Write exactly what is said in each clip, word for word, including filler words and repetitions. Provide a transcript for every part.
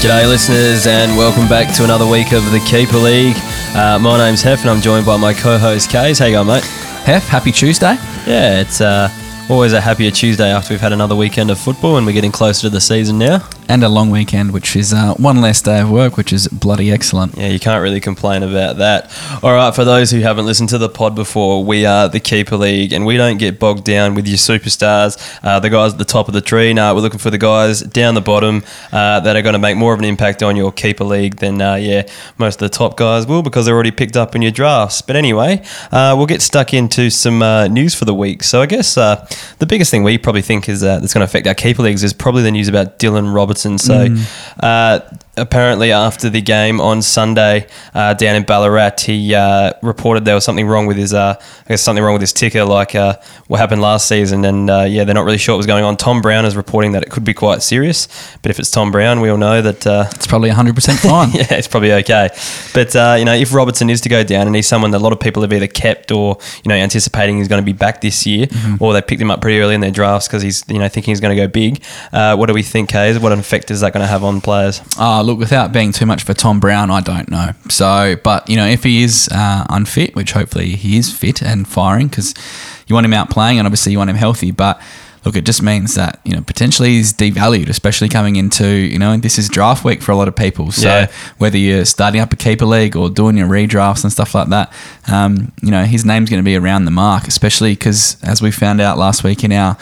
G'day listeners and welcome back to another week of the Keeper League. Uh, my name's Hef and I'm joined by my co-host Kays. How you going, mate? Hef, happy Tuesday. Yeah, it's uh, always a happier Tuesday after we've had another weekend of football and we're getting closer to the season now. And a long weekend, which is uh, one less day of work, which is bloody excellent. Yeah, you can't really complain about that. All right, for those who haven't listened to the pod before, we are the Keeper League, and we don't get bogged down with your superstars, uh, the guys at the top of the tree. No, we're looking for the guys down the bottom uh, that are going to make more of an impact on your Keeper League than, uh, yeah, most of the top guys will because they're already picked up in your drafts. But anyway, uh, we'll get stuck into some uh, news for the week. So I guess uh, the biggest thing we probably think is uh, that's going to affect our Keeper Leagues is probably the news about Dylan Roberton. And so mm. uh, apparently after the game on Sunday uh, down in Ballarat, he uh, reported there was something wrong with his uh, I guess something wrong with his ticker, like uh, what happened last season. And uh, yeah, they're not really sure what was going on. Tom Brown is reporting that it could be quite serious, but if it's Tom Brown, we all know that uh, it's probably one hundred percent fine. Yeah, it's probably okay. But uh, you know, if Robertson is to go down, and he's someone that a lot of people have either kept or you know anticipating he's going to be back this year, mm-hmm. or they picked him up pretty early in their drafts because he's you know thinking he's going to go big. Uh, what do we think, Kays? What an effect is that going to have on players? Uh, look, without being too much for Tom Brown, I don't know. So, but, you know, if he is uh, unfit, which hopefully he is fit and firing because you want him out playing and obviously you want him healthy, but look, it just means that, you know, potentially he's devalued, especially coming into, you know, this is draft week for a lot of people. So yeah. Whether you're starting up a keeper league or doing your redrafts and stuff like that, um, you know, his name's going to be around the mark, especially because as we found out last week in our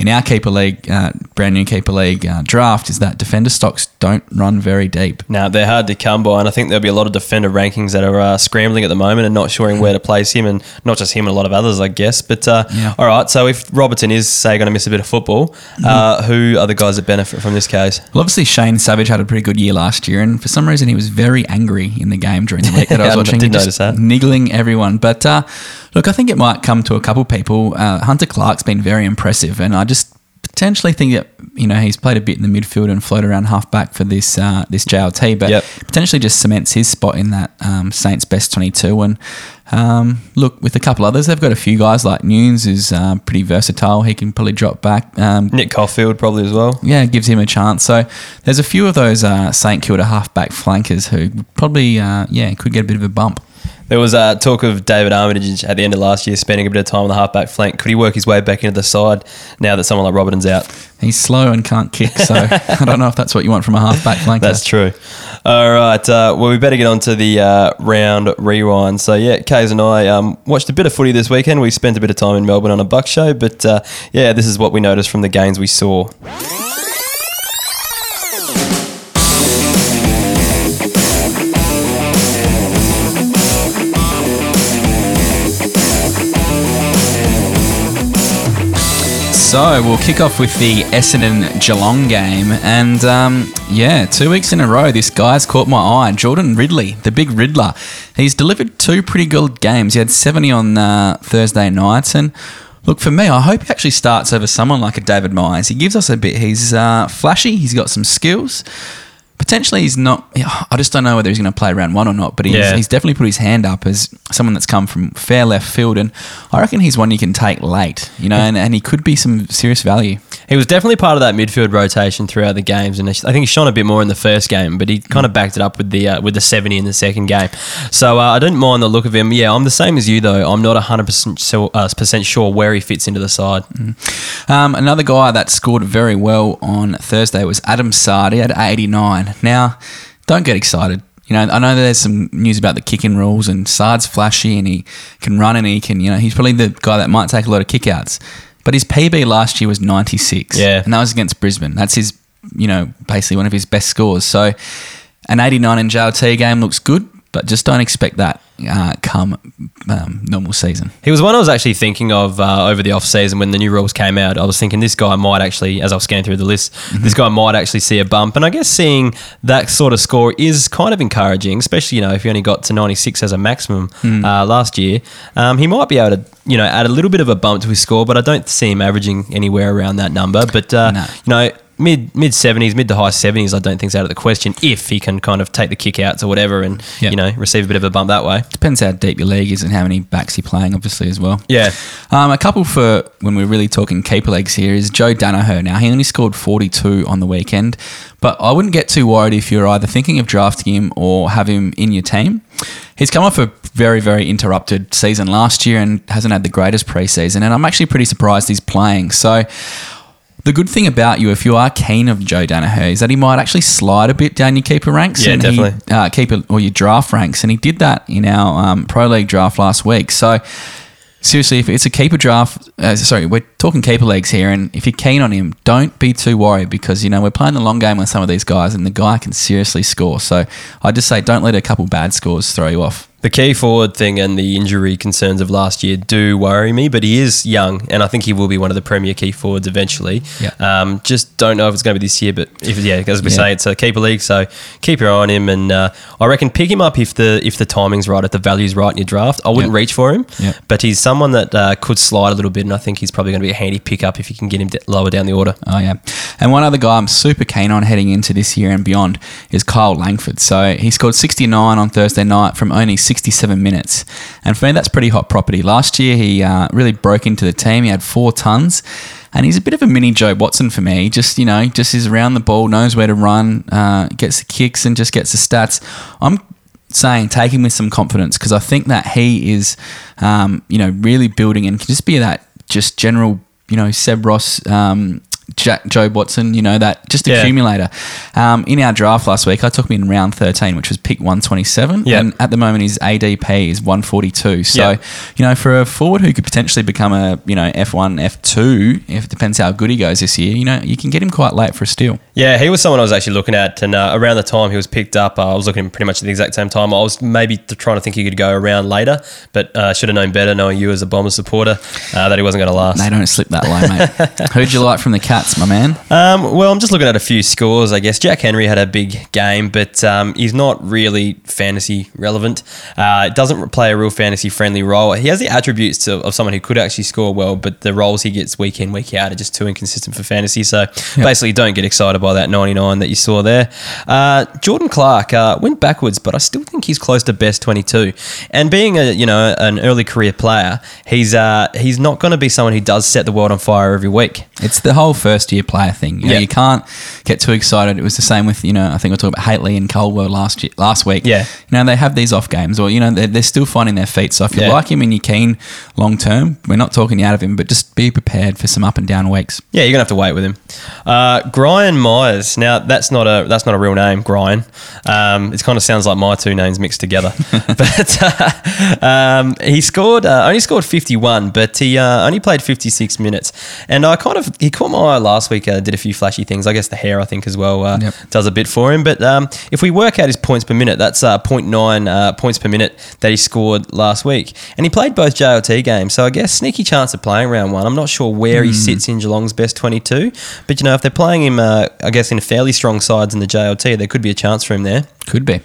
In our Keeper League, uh, brand new Keeper League uh, draft, is that defender stocks don't run very deep. No, they're hard to come by, and I think there'll be a lot of defender rankings that are uh, scrambling at the moment and not sure where to place him, and not just him, a lot of others, I guess. But uh, yeah. All right, so if Robertson is, say, going to miss a bit of football, mm-hmm. uh, who are the guys that benefit from this case? Well, obviously Shane Savage had a pretty good year last year, and for some reason he was very angry in the game during the week that I was watching. I did notice that. Niggling everyone. But uh, look, I think it might come to a couple people. Uh, Hunter Clarke's been very impressive, and I just potentially think that, you know, he's played a bit in the midfield and floated around half-back for this uh, this J L T, but yep. potentially just cements his spot in that um, Saints best twenty-two. And um, look, with a couple others, they've got a few guys like Nunes who's uh, pretty versatile. He can probably drop back. Um, Nick Caulfield probably as well. Yeah, gives him a chance. So there's a few of those uh, St Kilda half-back flankers who probably, uh, yeah, could get a bit of a bump. There was uh, talk of David Armitage at the end of last year spending a bit of time on the halfback flank. Could he work his way back into the side now that someone like Robertson's out? He's slow and can't kick, so I don't know if that's what you want from a halfback flanker. That's true. All right, uh, well, we better get on to the uh, round rewind. So, yeah, Kays and I um, watched a bit of footy this weekend. We spent a bit of time in Melbourne on a Buck show, but, uh, yeah, this is what we noticed from the games we saw. So we'll kick off with the Essendon-Geelong game. And, um, yeah, two weeks in a row, this guy's caught my eye. Jordan Ridley, the big Riddler. He's delivered two pretty good games. He had seventy on uh, Thursday nights. And, look, for me, I hope he actually starts over someone like a David Myers. He gives us a bit. He's uh, flashy. He's got some skills. Potentially he's not – I just don't know whether he's going to play round one or not, but he's, yeah. he's definitely put his hand up as someone that's come from fair left field, and I reckon he's one you can take late, you know, and, and he could be some serious value. He was definitely part of that midfield rotation throughout the games, and I think he shone a bit more in the first game, but he kind of backed it up with the uh, with the seventy in the second game. So uh, I didn't mind the look of him. Yeah, I'm the same as you, though. I'm not one hundred percent sure, uh, percent sure where he fits into the side. Mm. Um, another guy that scored very well on Thursday was Adam Sard. He had eighty-nine. Now, don't get excited. You know, I know there's some news about the kicking rules, and Sard's flashy and he can run and he can, you know, he's probably the guy that might take a lot of kickouts. But his P B last year was ninety-six. Yeah. And that was against Brisbane. That's his, you know, basically one of his best scores. So an eighty-nine in J L T game looks good, but just don't expect that uh, come um, normal season. He was one I was actually thinking of uh, over the off-season when the new rules came out. I was thinking this guy might actually, as I was scanning through the list, mm-hmm. this guy might actually see a bump. And I guess seeing that sort of score is kind of encouraging, especially, you know, if he only got to ninety-six as a maximum mm. uh, last year. Um, he might be able to, you know, add a little bit of a bump to his score, but I don't see him averaging anywhere around that number. But, uh, no. you know... mid mid seventies, mid to high seventies, I don't think is out of the question if he can kind of take the kick outs or whatever and yep. you know, receive a bit of a bump that way. Depends how deep your league is and how many backs you're playing, obviously, as well. Yeah. Um, a couple for when we're really talking keeper leagues here is Joe Daniher. Now, he only scored forty-two on the weekend, but I wouldn't get too worried if you're either thinking of drafting him or have him in your team. He's come off a very, very interrupted season last year and hasn't had the greatest preseason, and I'm actually pretty surprised he's playing. So the good thing about you, if you are keen of Joe Daniher, is that he might actually slide a bit down your keeper ranks, yeah, and definitely he, uh, keeper or your draft ranks, and he did that in our um, pro league draft last week. So seriously, if it's a keeper draft, uh, sorry, we're talking keeper leagues here, and if you're keen on him, don't be too worried because, you know, we're playing the long game with some of these guys and the guy can seriously score. So I just say don't let a couple bad scores throw you off. The key forward thing and the injury concerns of last year do worry me, but he is young and I think he will be one of the premier key forwards eventually. Yeah. Um, just don't know if it's going to be this year, but if yeah, as we yeah. say, it's a keeper league, so keep your eye on him. And uh, I reckon pick him up if the if the timing's right, if the value's right in your draft. I wouldn't yep. reach for him, yep. but he's someone that uh, could slide a little bit, and I think he's probably going to be a handy pick-up if you can get him d- lower down the order. Oh, yeah. And one other guy I'm super keen on heading into this year and beyond is Kyle Langford. So he scored sixty-nine on Thursday night from only sixty-seven minutes, and for me that's pretty hot property. Last year he uh, really broke into the team. He had four tons and he's a bit of a mini Joe Watson for me. Just, you know, just is around the ball, knows where to run, uh, gets the kicks and just gets the stats. I'm saying take him with some confidence because I think that he is um, you know, really building and can just be that just general, you know, Seb Ross, um, Jack, Joe Watson, you know, that just accumulator. Yeah. Um, in our draft last week, I took him in round thirteen, which was pick one twenty-seven. Yep. And at the moment, his A D P is one forty-two. So, yep. you know, for a forward who could potentially become a, you know, F one, F two, if it depends how good he goes this year, you know, you can get him quite late for a steal. Yeah, he was someone I was actually looking at. And uh, around the time he was picked up, uh, I was looking at him pretty much at the exact same time. I was maybe trying to think he could go around later, but I uh, should have known better, knowing you as a Bomber supporter, uh, that he wasn't going to last. They don't slip that low, mate. Who'd you like from the Cat? That's my man. Um, well, I'm just looking at a few scores, I guess. Jack Henry had a big game, but um, he's not really fantasy relevant. Uh, doesn't play a real fantasy-friendly role. He has the attributes to, of someone who could actually score well, but the roles he gets week in, week out are just too inconsistent for fantasy. So yep. basically, don't get excited by that ninety-nine that you saw there. Uh, Jordan Clarke uh, went backwards, but I still think he's close to best twenty-two. And being a, you know, an early career player, he's uh, he's not going to be someone who does set the world on fire every week. It's the whole first-year player thing. You know, yeah. you can't get too excited. It was the same with, you know, I think I talked about Hately and Coldwell last year, last week. Yeah. You know, they have these off games or, you know, they're, they're still finding their feet. So if you yeah. like him and you're keen long-term, we're not talking you out of him, but just be prepared for some up and down weeks. Yeah, you're going to have to wait with him. Uh, Brian Myers. Now, that's not a that's not a real name, Brian. Um, it kind of sounds like my two names mixed together. but uh, um, he scored, uh, only scored fifty-one, but he uh, only played fifty-six minutes. And I kind of, he caught my eye last week, uh, did a few flashy things. I guess the hair, I think, as well uh, yep. does a bit for him. But um, if we work out his points per minute, that's uh, zero point nine uh, points per minute that he scored last week. And he played both J L T games. So I guess sneaky chance of playing round one. I'm not sure where mm. he sits in Geelong's best twenty-two. But, you know, if they're playing him, uh, I guess, in fairly strong sides in the J L T, there could be a chance for him there. Could be.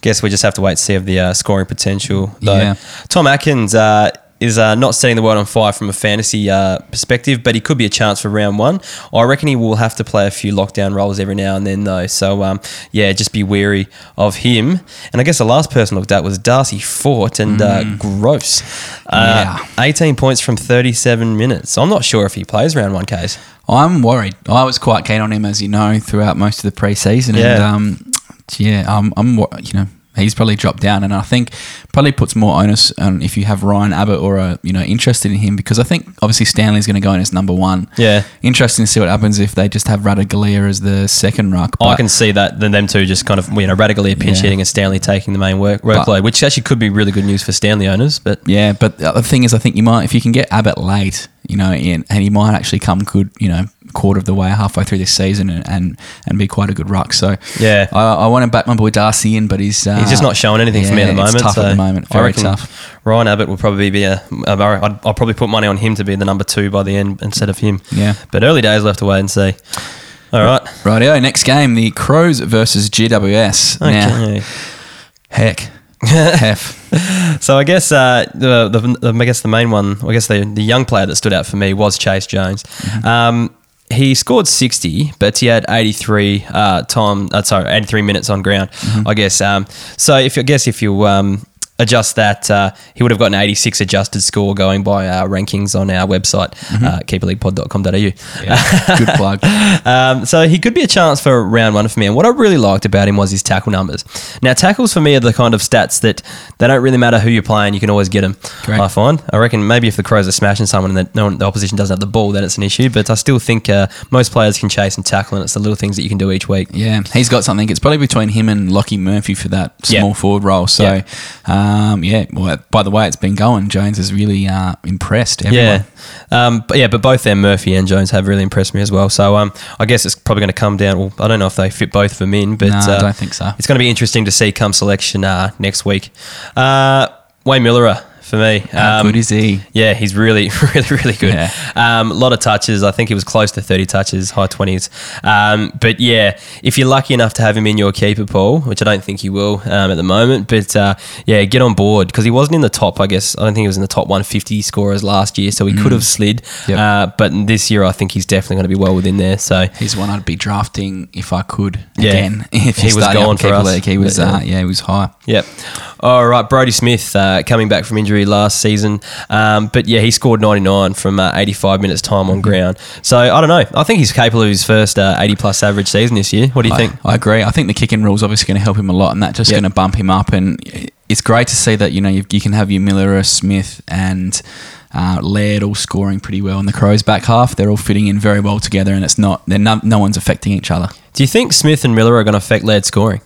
Guess we just have to wait to see if the uh, scoring potential, though. Yeah. Tom Atkins... Uh, is uh, not setting the world on fire from a fantasy uh, perspective, but he could be a chance for round one. I reckon he will have to play a few lockdown roles every now and then, though. So, um, yeah, just be wary of him. And I guess the last person looked at was Darcy Fort and mm. uh, Gross. Uh, yeah. eighteen points from thirty-seven minutes. I'm not sure if he plays round one, Case. I'm worried. I was quite keen on him, as you know, throughout most of the preseason. Yeah. And, um, yeah, I'm, I'm, you know, he's probably dropped down, and I think probably puts more onus on if you have Ryan Abbott or a, you know, interested in him, because I think obviously Stanley's going to go in as number one. Yeah. Interesting to see what happens if they just have Radaglia as the second ruck. I can see that then them two just kind of, you know, Radaglia pinch yeah. hitting and Stanley taking the main work, workload, but, which actually could be really good news for Stanley owners. But yeah, but the thing is, I think you might, if you can get Abbott late, you know, in, and he might actually come good, you know, quarter of the way, halfway through this season, and and, and be quite a good ruck. So yeah, I, I want to back my boy Darcy in, but he's uh, he's just not showing anything yeah, for me at the moment. It's tough so at the moment, very tough. Ryan Abbott will probably be a, a I'd, I'll probably put money on him to be the number two by the end instead of him. Yeah, but early days, left to wait and see. All right, rightio. Next game, the Crows versus G W S. Okay. Now, heck. Hef. So I guess uh, the, the, the I guess the main one, I guess the the young player that stood out for me was Chase Jones. Mm-hmm. Um, he scored sixty, but he had eighty-three uh, time. Uh, sorry, eighty-three minutes on ground. Mm-hmm. I guess. Um, so if I guess if you um, adjust that, uh, he would have gotten eighty-six adjusted score going by our rankings on our website, mm-hmm. uh, keeper league pod dot com dot a u. Yeah, good plug. um, so he could be a chance for round one for me. And what I really liked about him was his tackle numbers. Now, tackles for me are the kind of stats that they don't really matter who you're playing. You can always get them, Correct. I find. I reckon maybe if the Crows are smashing someone and that no one, the opposition doesn't have the ball, then it's an issue. But I still think uh, most players can chase and tackle, and it's the little things that you can do each week. Yeah, he's got something. It's probably between him and Lachie Murphy for that small yeah. forward role. So, yeah. um, Um, yeah, well, by the way, it's been going. Jones has really uh, impressed everyone. Yeah, um, but yeah, but both them, Murphy and Jones, have really impressed me as well. So um, I guess it's probably going to come down. Well, I don't know if they fit both of them in, but no, uh, I don't think so. It's going to be interesting to see come selection uh, next week. Uh, Wayne Millerer. For me. How um, good is he? Yeah, he's really, really, really good. A yeah. um, lot of touches. I think he was close to thirty touches, high twenties. Um, but yeah, if you're lucky enough to have him in your keeper pool, which I don't think you will um, at the moment, but uh, yeah, get on board because he wasn't in the top, I guess. I don't think he was in the top one fifty scorers last year, so he mm. could have slid. Yep. Uh, but this year, I think he's definitely going to be well within there. So he's one I'd be drafting if I could yeah. again. If he was gone for us. League, he was, yeah, uh, yeah, he was high. Yep. All right, Brodie Smith uh, coming back from injury last season. Um, but yeah, he scored ninety-nine from uh, eighty-five minutes time on ground. So I don't know. I think he's capable of his first uh, eighty plus average season this year. What do you I, think? I agree. I think the kicking rule is obviously going to help him a lot, and that's just yep. going to bump him up. And it's great to see that, you know, you, you can have your Millerer, Smith and uh, Laird all scoring pretty well in the Crows' back half. They're all fitting in very well together, and it's not, they're no, no one's affecting each other. Do you think Smith and Millerer are going to affect Laird's scoring?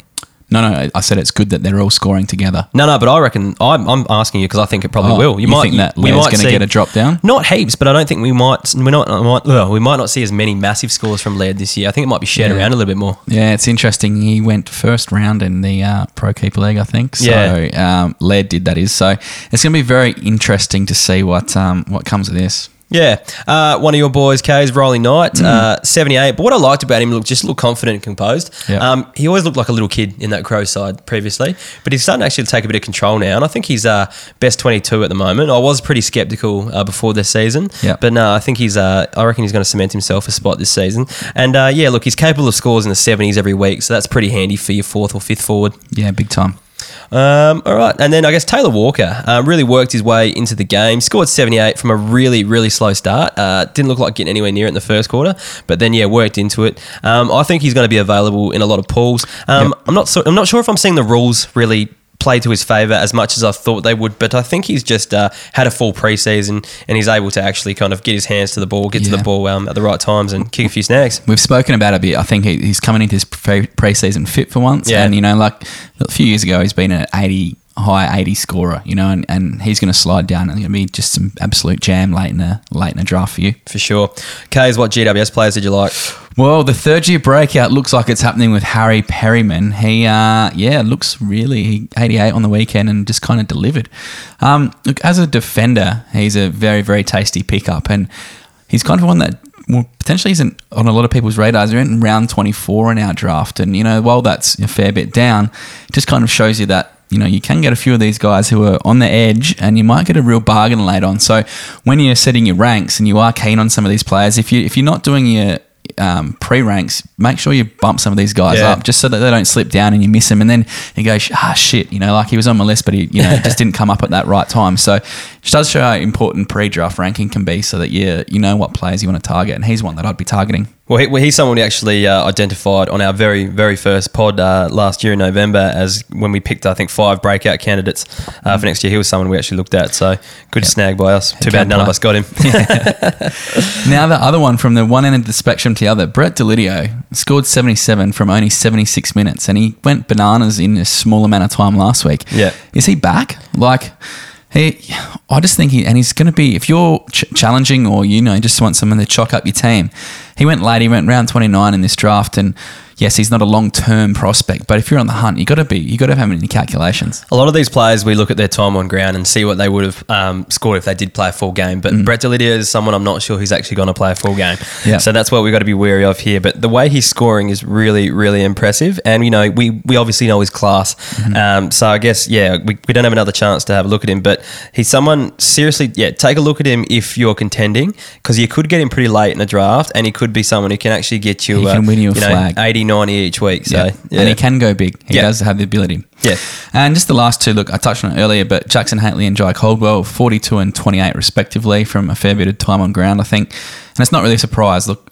No, no, I said it's good that they're all scoring together. No, no, but I reckon I'm, I'm asking you because I think it probably oh, will. You, you might think that Laird's going to get a drop down? Not heaps, but I don't think we might. We're not. Might, well, we might not see as many massive scores from Laird this year. I think it might be shared yeah. around a little bit more. Yeah, it's interesting. He went first round in the uh, Pro Keeper League, I think. So yeah. um, Laird did that is. So it's going to be very interesting to see what um, what comes of this. Yeah, uh, one of your boys, K's, Riley Knight, mm. uh, seventy-eight. But what I liked about him, look, just looked confident and composed. Yep. Um, he always looked like a little kid in that Crow side previously, but he's starting to actually take a bit of control now, and I think he's uh, best twenty-two at the moment. I was pretty sceptical uh, before this season, yep. but no, I think he's. Uh, I reckon he's going to cement himself a spot this season. And uh, yeah, look, he's capable of scores in the seventies every week, so that's pretty handy for your fourth or fifth forward. Yeah, big time. Um, all right, and then I guess Taylor Walker uh, really worked his way into the game, scored seventy-eight from a really, really slow start. Uh, didn't look like getting anywhere near it in the first quarter, but then, yeah, worked into it. Um, I think he's going to be available in a lot of pools. Um, yep. I'm not so, I'm not sure if I'm seeing the rules really play to his favour as much as I thought they would, but I think he's just uh, had a full preseason and he's able to actually kind of get his hands to the ball, get yeah. to the ball um, at the right times and kick a few snags. We've spoken about it a bit. I think he, he's coming into his pre- preseason fit for once yeah. and, you know, like a few years ago he's been an eighty high eighty scorer, you know, and, and he's going to slide down and it's going to be just some absolute jam late in the late in the draft for you. For sure. Kays, what G W S players did you like? Well, the third year breakout looks like it's happening with Harry Perryman. He, uh, yeah, looks really eighty-eight on the weekend and just kind of delivered. Um, look, as a defender, he's a very, very tasty pickup, and he's kind of one that well, potentially isn't on a lot of people's radars. We're in round twenty-four in our draft, and, you know, while that's a fair bit down, it just kind of shows you that, you know, you can get a few of these guys who are on the edge and you might get a real bargain later on. So when you're setting your ranks and you are keen on some of these players, if, you, if you're not doing your Um, pre-ranks, make sure you bump some of these guys yeah. up just so that they don't slip down and you miss them, and then you go, ah, shit, you know, like he was on my list, but he, you know, just didn't come up at that right time. So it just does show how important pre-draft ranking can be, so that you you know what players you want to target, and he's one that I'd be targeting. Well, he, well he's someone we actually uh, identified on our very, very first pod uh, last year in November, as when we picked, I think, five breakout candidates uh, for next year. He was someone we actually looked at, so good yep. snag by us. Too bad none play. of us got him. Yeah. Now the other one, from the one end of the spectrum to the other, Brett Deledio scored seventy-seven from only seventy-six minutes, and he went bananas in a small amount of time last week. Yeah, is he back? Like, he, I just think he, and he's going to be, if you're ch- challenging or, you know, just want someone to chalk up your team. He went late. He went round twenty-nine in this draft, and yes, he's not a long-term prospect, but if you're on the hunt, you got to be, you got to have him in your calculations. A lot of these players, we look at their time on ground and see what they would have um, scored if they did play a full game. But mm. Brett Deledio is someone I'm not sure he's actually going to play a full game. Yep. So that's what we've got to be wary of here. But the way he's scoring is really, really impressive. And, you know, we, we obviously know his class. Mm-hmm. Um, so I guess, yeah, we, we don't have another chance to have a look at him. But he's someone, seriously, yeah, take a look at him if you're contending, because you could get him pretty late in the draft and he could be someone who can actually get you, he uh, can win you a you know, flag. eighty, ninety each week. So, yeah. Yeah. And he can go big. He yeah. does have the ability. Yeah. And just the last two, look, I touched on it earlier, but Jackson Hately and Jai Coldwell, forty-two and twenty-eight respectively from a fair bit of time on ground, I think. And it's not really a surprise. Look,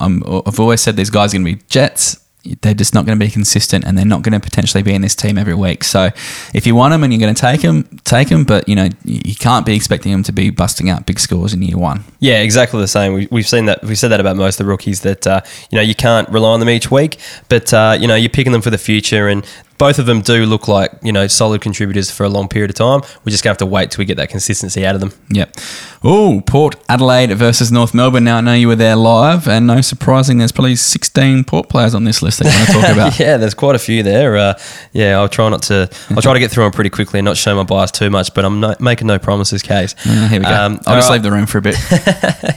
I'm, I've always said these guys are going to be Jets. They're just not going to be consistent and they're not going to potentially be in this team every week. So if you want them and you're going to take them, take them. But, you know, you can't be expecting them to be busting out big scores in year one. Yeah, exactly the same. We, we've seen that. We've said that about most of the rookies that, uh, you know, you can't rely on them each week. But, uh, you know, you're picking them for the future, and both of them do look like, you know, solid contributors for a long period of time. We're just going to have to wait till we get that consistency out of them. Yep. Oh, Port Adelaide versus North Melbourne. Now, I know you were there live, and no surprising, there's probably sixteen Port players on this list that you want to talk about. Yeah, there's quite a few there. Uh, yeah, I'll try not to – I'll try to get through them pretty quickly and not show my bias too much, but I'm not making no promises, Case. Mm, here we go. Um, I'll just right. leave the room for a bit.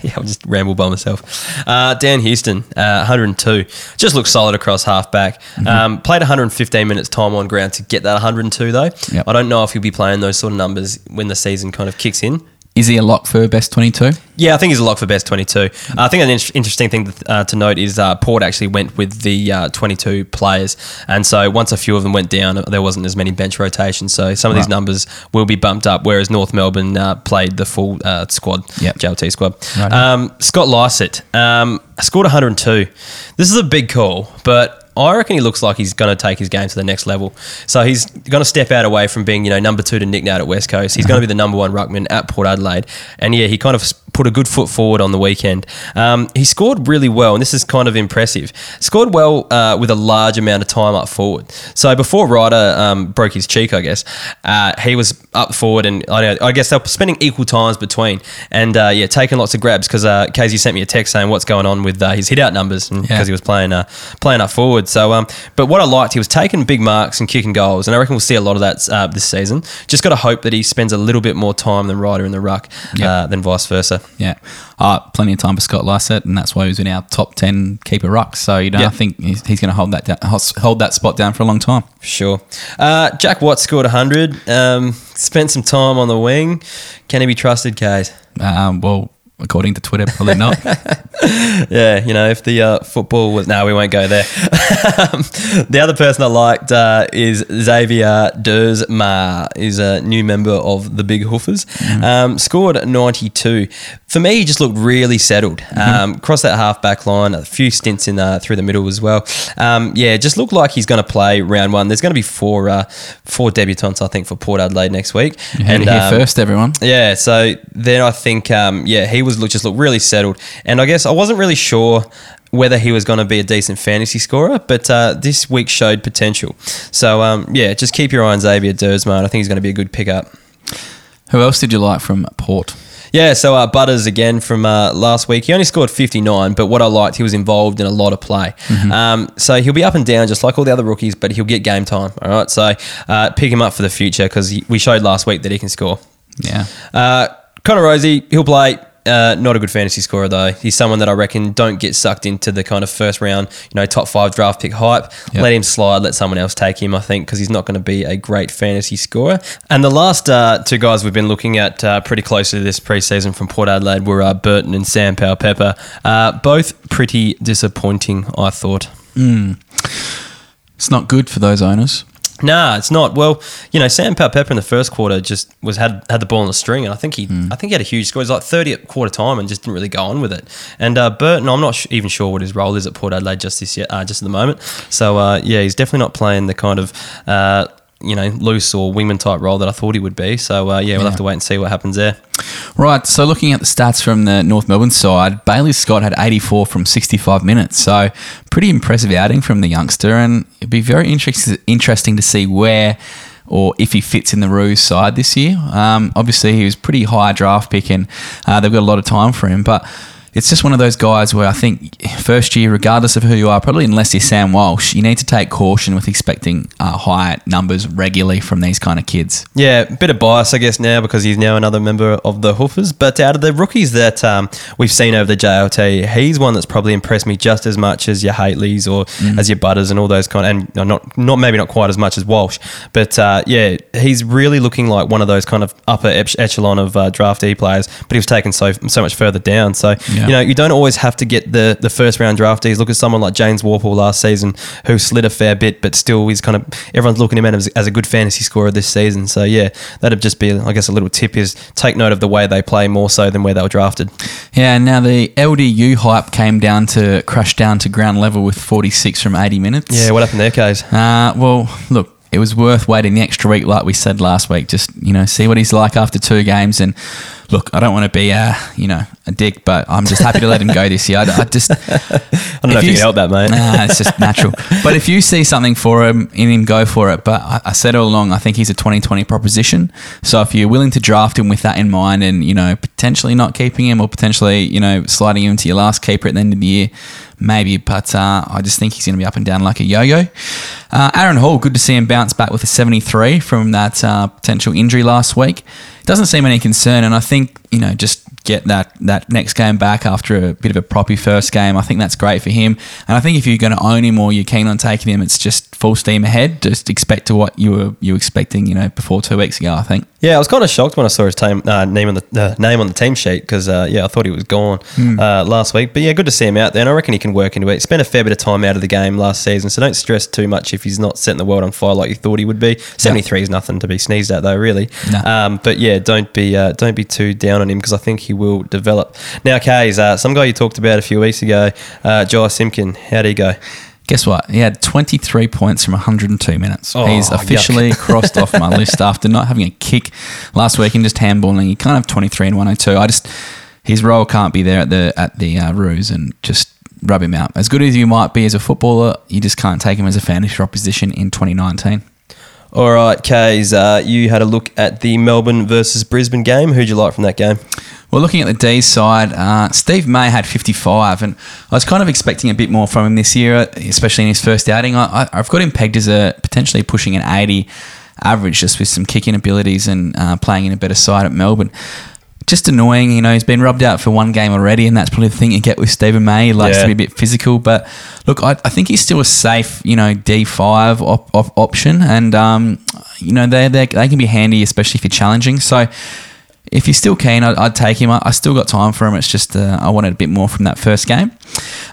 Yeah, I'll just ramble by myself. Uh, Dan Houston, uh, one hundred two. Just looked solid across halfback. Mm-hmm. Um, played one hundred fifteen minutes time on ground to get that one hundred two though. Yep. I don't know if he'll be playing those sort of numbers when the season kind of kicks in. Is he a lock for best twenty-two? Yeah, I think he's a lock for best twenty-two. Uh, I think an in- interesting thing to, uh, to note is uh, Port actually went with the uh, twenty-two players, and so once a few of them went down, there wasn't as many bench rotations, so some of right. these numbers will be bumped up, whereas North Melbourne uh, played the full uh, squad, yep. J L T squad. Right. Um, Scott Lycett um, scored one hundred two. This is a big call, but I reckon he looks like he's going to take his game to the next level. So he's going to step out away from being, you know, number two to Nick Nat at West Coast. He's going to be the number one ruckman at Port Adelaide. And, yeah, he kind of put a good foot forward on the weekend. Um, he scored really well, and this is kind of impressive. Scored well uh, with a large amount of time up forward. So before Ryder um, broke his cheek, I guess, uh, he was up forward, and I, I guess they were spending equal times between. And, uh, yeah, taking lots of grabs because uh, Casey sent me a text saying what's going on with uh, his hit-out numbers because yeah. he was playing uh, playing up forward. So, um, but what I liked, he was taking big marks and kicking goals, and I reckon we'll see a lot of that uh, this season. Just got to hope that he spends a little bit more time than Ryder in the ruck yep. uh, than vice versa. Yeah, uh, plenty of time for Scott Lycett, and that's why he was in our top ten keeper rucks. So you know, yep. I think he's, he's going to hold that down, hold that spot down for a long time. Sure. Uh, Jack Watt scored one hundred. Um, spent some time on the wing. Can he be trusted, Kate? Um, well. According to Twitter, probably not. Yeah, you know, if the uh, football was... No, we won't go there. The other person I liked uh, is Xavier Duursma. He's a new member of the Big Hoofers. Mm. Um, scored ninety-two. For me, he just looked really settled. Um, mm-hmm. Crossed that half-back line, a few stints in uh, through the middle as well. Um, yeah, just looked like he's going to play round one. There's going to be four uh, four debutants, I think, for Port Adelaide next week. You heard and, it here um, first, everyone. Yeah, so then I think, um, yeah, he was... Look, just looked really settled, and I guess I wasn't really sure whether he was going to be a decent fantasy scorer, but uh, this week showed potential. So um, yeah, just keep your eye on Xavier Duursma, and I think he's going to be a good pickup. Who else did you like from Port? Yeah, so uh, Butters again from uh, last week. He only scored fifty-nine, but what I liked, he was involved in a lot of play. Mm-hmm. Um, so he'll be up and down just like all the other rookies, but he'll get game time. All right, so uh, pick him up for the future because we showed last week that he can score. Yeah, uh, Connor Rosie, he'll play. Uh, not a good fantasy scorer though. He's someone that I reckon don't get sucked into the kind of first round, you know, top five draft pick hype. Yep. Let him slide. Let someone else take him, I think, because he's not going to be a great fantasy scorer. And the last uh, two guys we've been looking at uh, pretty closely this preseason from Port Adelaide were uh, Burton and Sam Powell Pepper. Uh, both pretty disappointing, I thought. Mm. It's not good for those owners. Nah, it's not. Well, you know, Sam Powell Pepper in the first quarter just was had had the ball on the string, and I think he mm. I think he had a huge score. He was like thirty at quarter time and just didn't really go on with it. And uh, Burton, I'm not sh- even sure what his role is at Port Adelaide just this year, uh, just at the moment. So uh, yeah, he's definitely not playing the kind of uh, you know loose or wingman type role that I thought he would be. So uh, yeah, we'll yeah. have to wait and see what happens there. Right, so looking at the stats from the North Melbourne side, Bailey Scott had eighty-four from sixty-five minutes, so pretty impressive outing from the youngster, and it'd be very inter- interesting to see where or if he fits in the Roos side this year. Um, obviously, he was pretty high draft pick, and uh, they've got a lot of time for him, but it's just one of those guys where I think first year, regardless of who you are, probably unless you're Sam Walsh, you need to take caution with expecting uh, high numbers regularly from these kind of kids. Yeah, a bit of bias, I guess, now because he's now another member of the Hoofers. But out of the rookies that um, we've seen over the J L T, he's one that's probably impressed me just as much as your Hatleys or mm. as your Butters and all those kind of, and not, not maybe not quite as much as Walsh. But uh, yeah, he's really looking like one of those kind of upper echelon of uh, draftee players, but he was taken so so much further down. So, yeah. you know, you don't always have to get the, the first round draftees. Look at someone like James Warple last season who slid a fair bit, but still he's kind of, everyone's looking at him as, as a good fantasy scorer this season. So yeah, that'd just be, I guess, a little tip is take note of the way they play more so than where they were drafted. Yeah, now the L D U hype came down to, crashed down to ground level with forty-six from eighty minutes. Yeah, what happened there, Kays? Uh, well, look, it was worth waiting the extra week, like we said last week. Just, you know, see what he's like after two games. And look, I don't want to be a, you know, a dick, but I'm just happy to let him go this year. I, I just, I don't know if you, you can help that, mate. Nah, it's just natural. But if you see something for him, in him, go for it. But I, I said all along, I think he's a twenty twenty proposition. So if you're willing to draft him with that in mind, and you know, potentially not keeping him, or potentially you know, sliding him to your last keeper at the end of the year, maybe. But uh, I just think he's going to be up and down like a yo-yo. Uh, Aaron Hall, good to see him bounce back with a seventy-three from that uh, potential injury last week. Doesn't seem any concern, and I think, you know, just get that, that next game back after a bit of a proppy first game. I think that's great for him. And I think if you're going to own him or you're keen on taking him, it's just full steam ahead. Just expect to what you were you were expecting, you know, before two weeks ago, I think. Yeah, I was kind of shocked when I saw his team, uh, name on the uh, name on the team sheet because, uh, yeah, I thought he was gone mm. uh, last week. But, yeah, good to see him out there, and I reckon he can work into it. He spent a fair bit of time out of the game last season, so don't stress too much if he's not setting the world on fire like you thought he would be. seventy-three yeah. is nothing to be sneezed at, though, really. No. Um, but, yeah, don't be uh, don't be too down on him because I think he will develop. Now, Kays, uh, some guy you talked about a few weeks ago, uh, Jai Simkin, how'd he go? Guess what? He had twenty-three points from one hundred two minutes. Oh, he's officially yuck. crossed off my list after not having a kick last week and just handballing. He can't have twenty-three and one oh two. I just his role can't be there at the at the uh, Roos and just rub him out. As good as you might be as a footballer, you just can't take him as a fantasy proposition in twenty nineteen. All right, Kays, uh, you had a look at the Melbourne versus Brisbane game. Who'd you like from that game? Well, looking at the D's side, uh, Steve May had fifty-five, and I was kind of expecting a bit more from him this year, especially in his first outing. I, I've got him pegged as a potentially pushing an eighty average just with some kicking abilities and uh, playing in a better side at Melbourne. Just annoying, you know, he's been rubbed out for one game already, and that's probably the thing you get with Stephen May. He likes yeah. to be a bit physical, but look, I, I think he's still a safe, you know, D five op, op option, and, um, you know, they they can be handy, especially if you're challenging. So if you're still keen, I'd, I'd take him. I, I still got time for him. It's just uh, I wanted a bit more from that first game.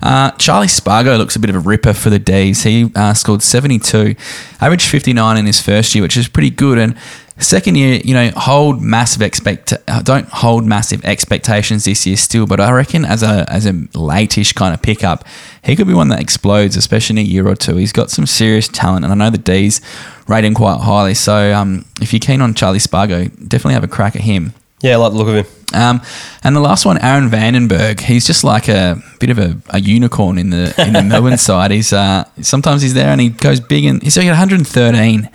Uh, Charlie Spargo looks a bit of a ripper for the Ds. He uh, scored seventy-two, averaged fifty-nine in his first year, which is pretty good, and second year, you know, hold massive expect don't hold massive expectations this year still, but I reckon as a as a late-ish kind of pickup, he could be one that explodes, especially in a year or two. He's got some serious talent, and I know the D's rate him quite highly. So um, if you're keen on Charlie Spargo, definitely have a crack at him. Yeah, I like the look of him. Um, and the last one, Aaron Vandenberg. He's just like a bit of a, a unicorn in the in the Melbourne side. He's uh, sometimes he's there and he goes big, and he's at one hundred thirteen,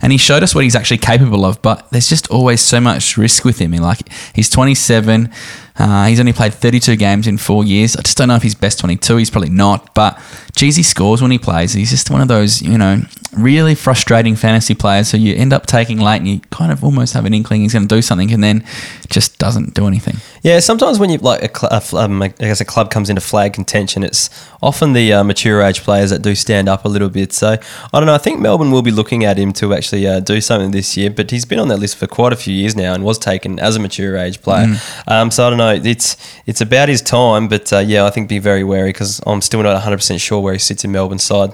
and he showed us what he's actually capable of. But there's just always so much risk with him. Like he's twenty-seven, uh, he's only played thirty-two games in four years. I just don't know if he's best twenty-two. He's probably not. But geez, he scores when he plays. He's just one of those, you know, really frustrating fantasy players who you end up taking late, and you kind of almost have an inkling he's going to do something, and then just doesn't do anything. Yeah, sometimes when you like a cl- a, um, I guess a club comes into flag contention, it's often the uh, mature age players that do stand up a little bit. So I don't know. I think Melbourne will be looking at him to actually uh, do something this year. But he's been on that list for quite a few years now and was taken as a mature age player. Mm. Um, so I don't know. It's it's about his time. But uh, yeah, I think be very wary because I'm still not one hundred percent sure where he sits in Melbourne's side.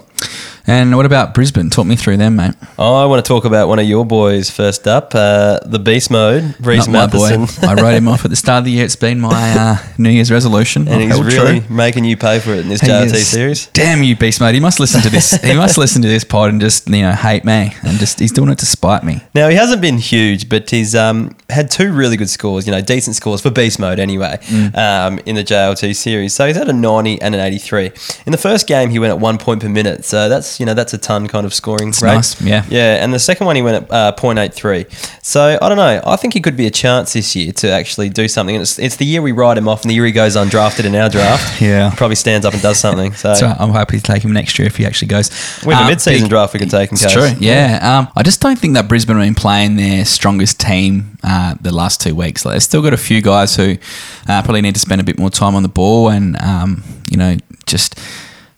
And what about Brisbane? Talk me through them, mate. I want to talk about one of your boys first up, uh, the beast mode, Rhys Mathieson. I wrote him off at the start of the year. It's been my uh, New Year's resolution. And he's really true. making you pay for it in this he J R T is, series. Damn you, beast mode. He must listen to this. He must listen to this pod and just, you know, hate me. And just he's doing it to spite me. Now, he hasn't been huge, but he's um, had two really good scores, you know, decent scores for beast mode anyway, mm. um, in the J L T series. So he's had a ninety and an eighty-three. In the first game, he went at one point per minute. That's uh, that's you know that's a ton kind of scoring that's rate. Nice, yeah, yeah. And the second one he went at uh, point eight three. So I don't know. I think he could be a chance this year to actually do something. And it's, it's the year we write him off, and the year he goes undrafted in our draft. Yeah, probably stands up and does something. So right. I'm happy to take him next year if he actually goes. We have um, a mid-season big, draft we can take him. It's true. Yeah, yeah. Um, I just don't think that Brisbane have been playing their strongest team uh, the last two weeks. Like, they've still got a few guys who uh, probably need to spend a bit more time on the ball and um, you know just.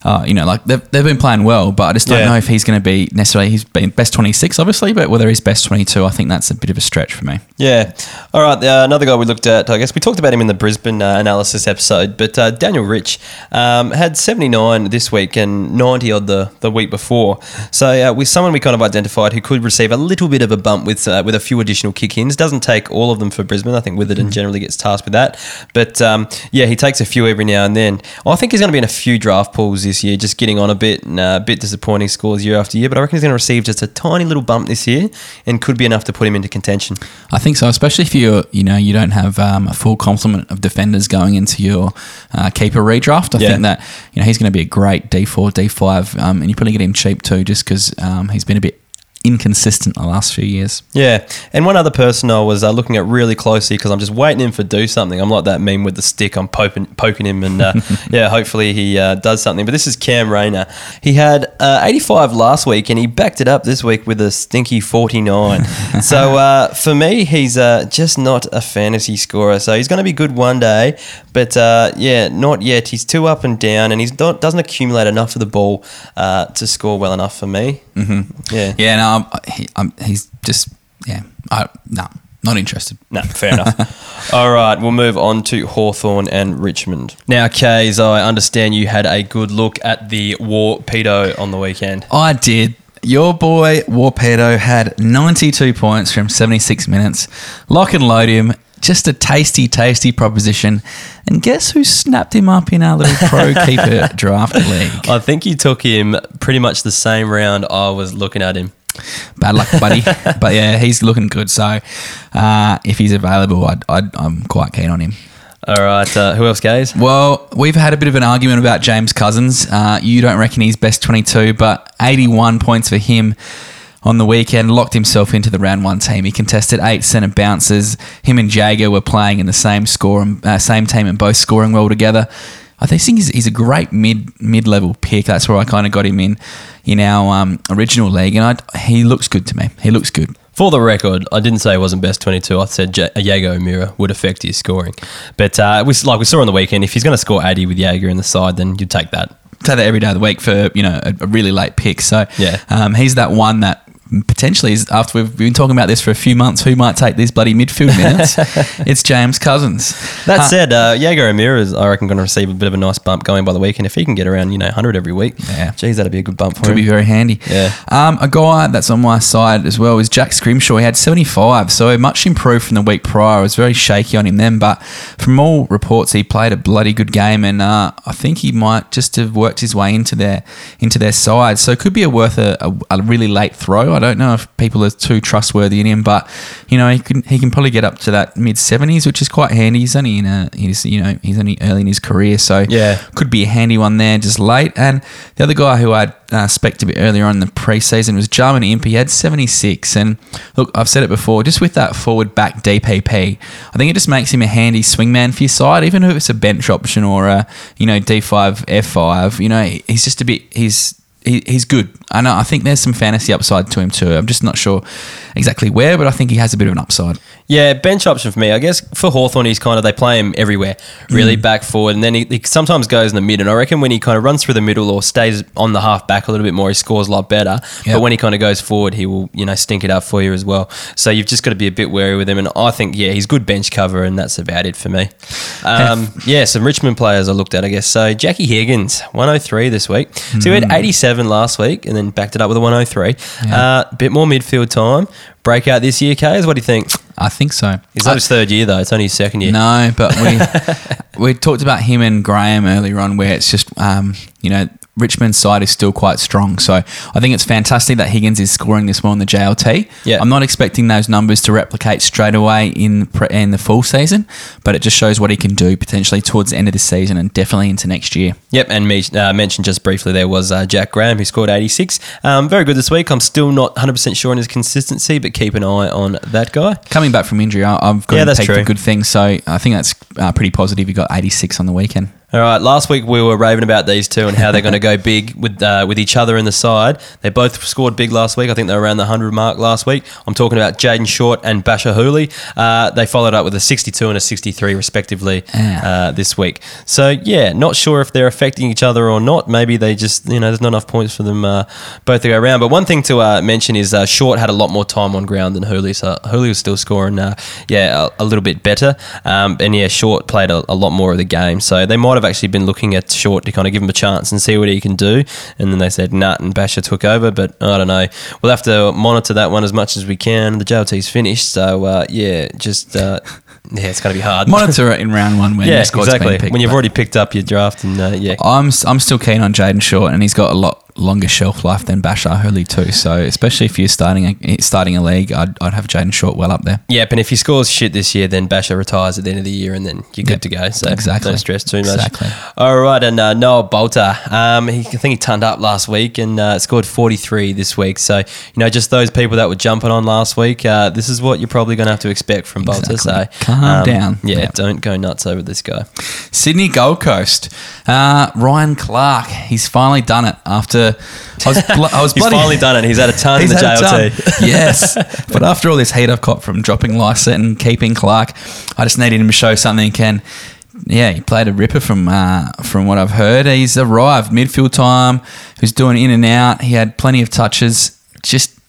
Uh, you know, like they've, they've been playing well, but I just don't yeah. know if he's going to be necessarily, he's been best twenty-six, obviously, but whether he's best twenty-two, I think that's a bit of a stretch for me. Yeah. All right. Uh, another guy we looked at, I guess we talked about him in the Brisbane uh, analysis episode, but uh, Daniel Rich um, had seventy-nine this week and ninety odd the, the week before. So uh, with someone we kind of identified who could receive a little bit of a bump with uh, with a few additional kick-ins, doesn't take all of them for Brisbane. I think Witherden mm-hmm. generally gets tasked with that. But um, yeah, he takes a few every now and then. I think he's going to be in a few draft pools this This year, just getting on a bit and a bit disappointing scores year after year, but I reckon he's going to receive just a tiny little bump this year and could be enough to put him into contention. I think so, especially if you you know you don't have um, a full complement of defenders going into your uh, keeper redraft. I yeah. think that you know he's going to be a great D four, D five, um, and you probably get him cheap too, just because um, he's been a bit inconsistent the last few years. Yeah, and one other person I was uh, looking at really closely because I'm just waiting him for do something. I'm like that meme with the stick. I'm poking, poking him and uh, yeah, hopefully he uh, does something. But this is Cam Rayner. He had uh, eighty-five last week and he backed it up this week with a stinky forty-nine. so uh, for me, he's uh, just not a fantasy scorer. So he's going to be good one day, but uh, yeah, not yet. He's too up and down and he doesn't accumulate enough of the ball uh, to score well enough for me. Mm-hmm. Yeah. Yeah, no, Um, he, um, he's just, yeah, I, no, not interested. No, fair enough. All right, we'll move on to Hawthorn and Richmond. Now, Kays, I understand you had a good look at the Warpedo on the weekend. I did. Your boy Warpedo had ninety-two points from seventy-six minutes. Lock and load him. Just a tasty, tasty proposition. And guess who snapped him up in our little pro keeper draft league? I think you took him pretty much the same round I was looking at him. Bad luck, buddy. But yeah, he's looking good. So uh, if he's available, I'd, I'd, I'm quite keen on him. All right. Uh, who else, Gaze? Well, we've had a bit of an argument about James Cousins. Uh, you don't reckon he's best twenty-two, but eighty-one points for him on the weekend. Locked himself into the round one team. He contested eight centre bounces. Him and Jago were playing in the same score, uh, same team and both scoring well together. I think he's, he's a great mid, mid-level pick. That's where I kind of got him in in our um, original league, and I, he looks good to me. He looks good. For the record, I didn't say he wasn't best twenty-two. I said J- Jago O'Meara would affect his scoring. But uh, we, like we saw on the weekend, if he's going to score eighty with Jago in the side, then you'd take that. Take that every day of the week for you know a, a really late pick. So yeah. um, he's that one that potentially is, after we've been talking about this for a few months, who might take these bloody midfield minutes. It's James Cousins. That uh, said, uh, Jago O'Meara is, I reckon, going to receive a bit of a nice bump going by the weekend. If he can get around, you know, one hundred every week, yeah. geez, that'd be a good bump for Could him. Could be very handy. Yeah. Um, a guy that's on my side as well is Jack Scrimshaw. He had seventy-five, so much improved from the week prior. I was very shaky on him then, but from all reports, he played a bloody good game, and uh, I think he might just have worked his way into their into their side. So it could be a worth a, a, a really late throw. I don't know if people are too trustworthy in him, but you know he can he can probably get up to that mid seventies, which is quite handy. He's only in a he's you know he's only early in his career, so yeah, could be a handy one there just late. And the other guy who I uh, spec'd a bit earlier on in the preseason was Jarman Impey. He had seventy-six, and look, I've said it before, just with that forward back D P P, I think it just makes him a handy swingman for your side, even if it's a bench option or a you know D five F five. You know he's just a bit he's. He, he's good. I know. I think there's some fantasy upside to him too. I'm just not sure exactly where, but I think he has a bit of an upside. Yeah, bench option for me. I guess for Hawthorn, he's kind of, they play him everywhere, really mm. back forward, and then he, he sometimes goes in the mid, and I reckon when he kind of runs through the middle or stays on the half back a little bit more, he scores a lot better. Yep. But when he kind of goes forward, he will, you know, stink it up for you as well. So you've just got to be a bit wary with him, and I think, yeah, he's good bench cover, and that's about it for me. Um, yeah, some Richmond players I looked at, I guess. So Jackie Higgins, one oh three this week. So mm. he had eighty-seven last week and then backed it up with a one oh three. Yeah. Uh, bit more midfield time. Breakout this year, Kays? What do you think? I think so. It's not his third year though. It's only his second year. No, but we we talked about him and Graham earlier on where it's just, um, you know, Richmond's side is still quite strong. So I think it's fantastic that Higgins is scoring this well in the J L T. Yeah. I'm not expecting those numbers to replicate straight away in, pre- in the full season, but it just shows what he can do potentially towards the end of this season and definitely into next year. Yep, and me, uh, mentioned just briefly there was uh, Jack Graham, who scored eighty-six. Um, very good this week. I'm still not one hundred percent sure on his consistency, but keep an eye on that guy. Coming back from injury, I- I've got yeah, to take true. the good thing. So I think that's uh, pretty positive. He got eighty-six on the weekend. All right, last week we were raving about these two and how they're going to go big with uh, with each other in the side. They both scored big last week. I think they were around the one hundred mark last week. I'm talking about Jaden Short and Basher Hooley. Uh, they followed up with a sixty-two and a sixty-three respectively uh, this week. So, yeah, not sure if they're affecting each other or not. Maybe they just, you know, there's not enough points for them uh, both to go around. But one thing to uh, mention is uh, Short had a lot more time on ground than Hooley, so Hooley was still scoring, uh, yeah, a, a little bit better. Um, and, yeah, Short played a, a lot more of the game. So they might have actually been looking at Short to kind of give him a chance and see what he can do, and then they said nah, and Basher took over. But I don't know, we'll have to monitor that one as much as we can. The J L T's finished, so uh, yeah just uh, yeah it's going to be hard. Monitor it in round one when yeah, your squad's exactly. been picked, when you've already picked up your draft. And uh, yeah I'm I'm still keen on Jaden Short, and he's got a lot longer shelf life than Basher Hooley too, so especially if you're starting a, starting a league, I'd, I'd have Jaden Short well up there. Yep, and if he scores shit this year, then Basher retires at the end of the year and then you're good yep. to go, so exactly. don't stress too much. Exactly. All right, and uh, Noah Bolter, um, he, I think he turned up last week and uh, scored forty-three this week, so you know, just those people that were jumping on last week, uh, this is what you're probably going to have to expect from exactly. Bolter, so calm um, down. Yeah, yep. Don't go nuts over this guy. Sydney Gold Coast, uh, Ryan Clarke, he's finally done it after I was, blo- I was he's bloody- finally done it. He's had a ton in the J L T. Yes. But after all this heat I've got from dropping Lycett and keeping Clarke, I just needed him to show something. And yeah, he played a ripper from uh, from what I've heard. He's arrived midfield time. He was doing in and out. He had plenty of touches. Just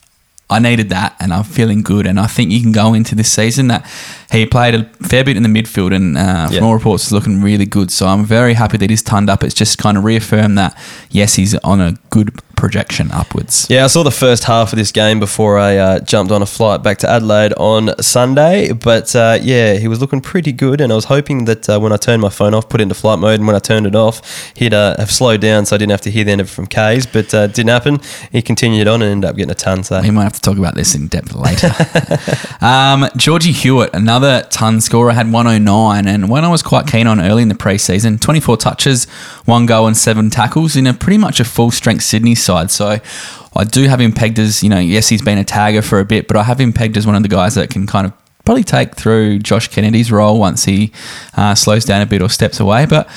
I needed that, and I'm feeling good. And I think you can go into this season that he played a fair bit in the midfield, and uh, from yeah. all reports, is looking really good. So I'm very happy that he's turned up. It's just kind of reaffirmed that, yes, he's on a good projection upwards. Yeah, I saw the first half of this game before I uh, jumped on a flight back to Adelaide on Sunday. But, uh, yeah, he was looking pretty good, and I was hoping that uh, when I turned my phone off, put it into flight mode, and when I turned it off, he'd uh, have slowed down so I didn't have to hear the end of it from K's, but it uh, didn't happen. He continued on and ended up getting a ton. So. We might have to talk about this in depth later. um, Georgie Hewitt, another ton scorer, had one oh nine, and one I was quite keen on early in the pre-season. twenty-four touches, one goal and seven tackles in a pretty much a full-strength Sydney side. So I do have him pegged as, you know, yes, he's been a tagger for a bit, but I have him pegged as one of the guys that can kind of probably take through Josh Kennedy's role once he uh, slows down a bit or steps away. But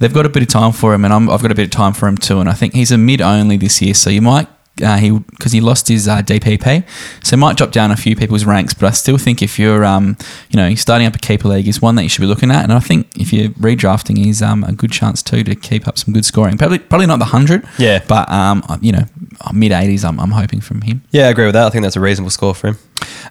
they've got a bit of time for him, and I'm, I've got a bit of time for him too, and I think he's a mid-only this year, so you might Uh, he because he lost his uh, D P P, so might drop down a few people's ranks. But I still think if you're, um, you know, starting up a keeper league is one that you should be looking at. And I think if you're redrafting, he's um, a good chance too to keep up some good scoring. Probably, probably not the hundred, yeah. But um, you know, mid eighties, I'm, I'm hoping from him. Yeah, I agree with that. I think that's a reasonable score for him.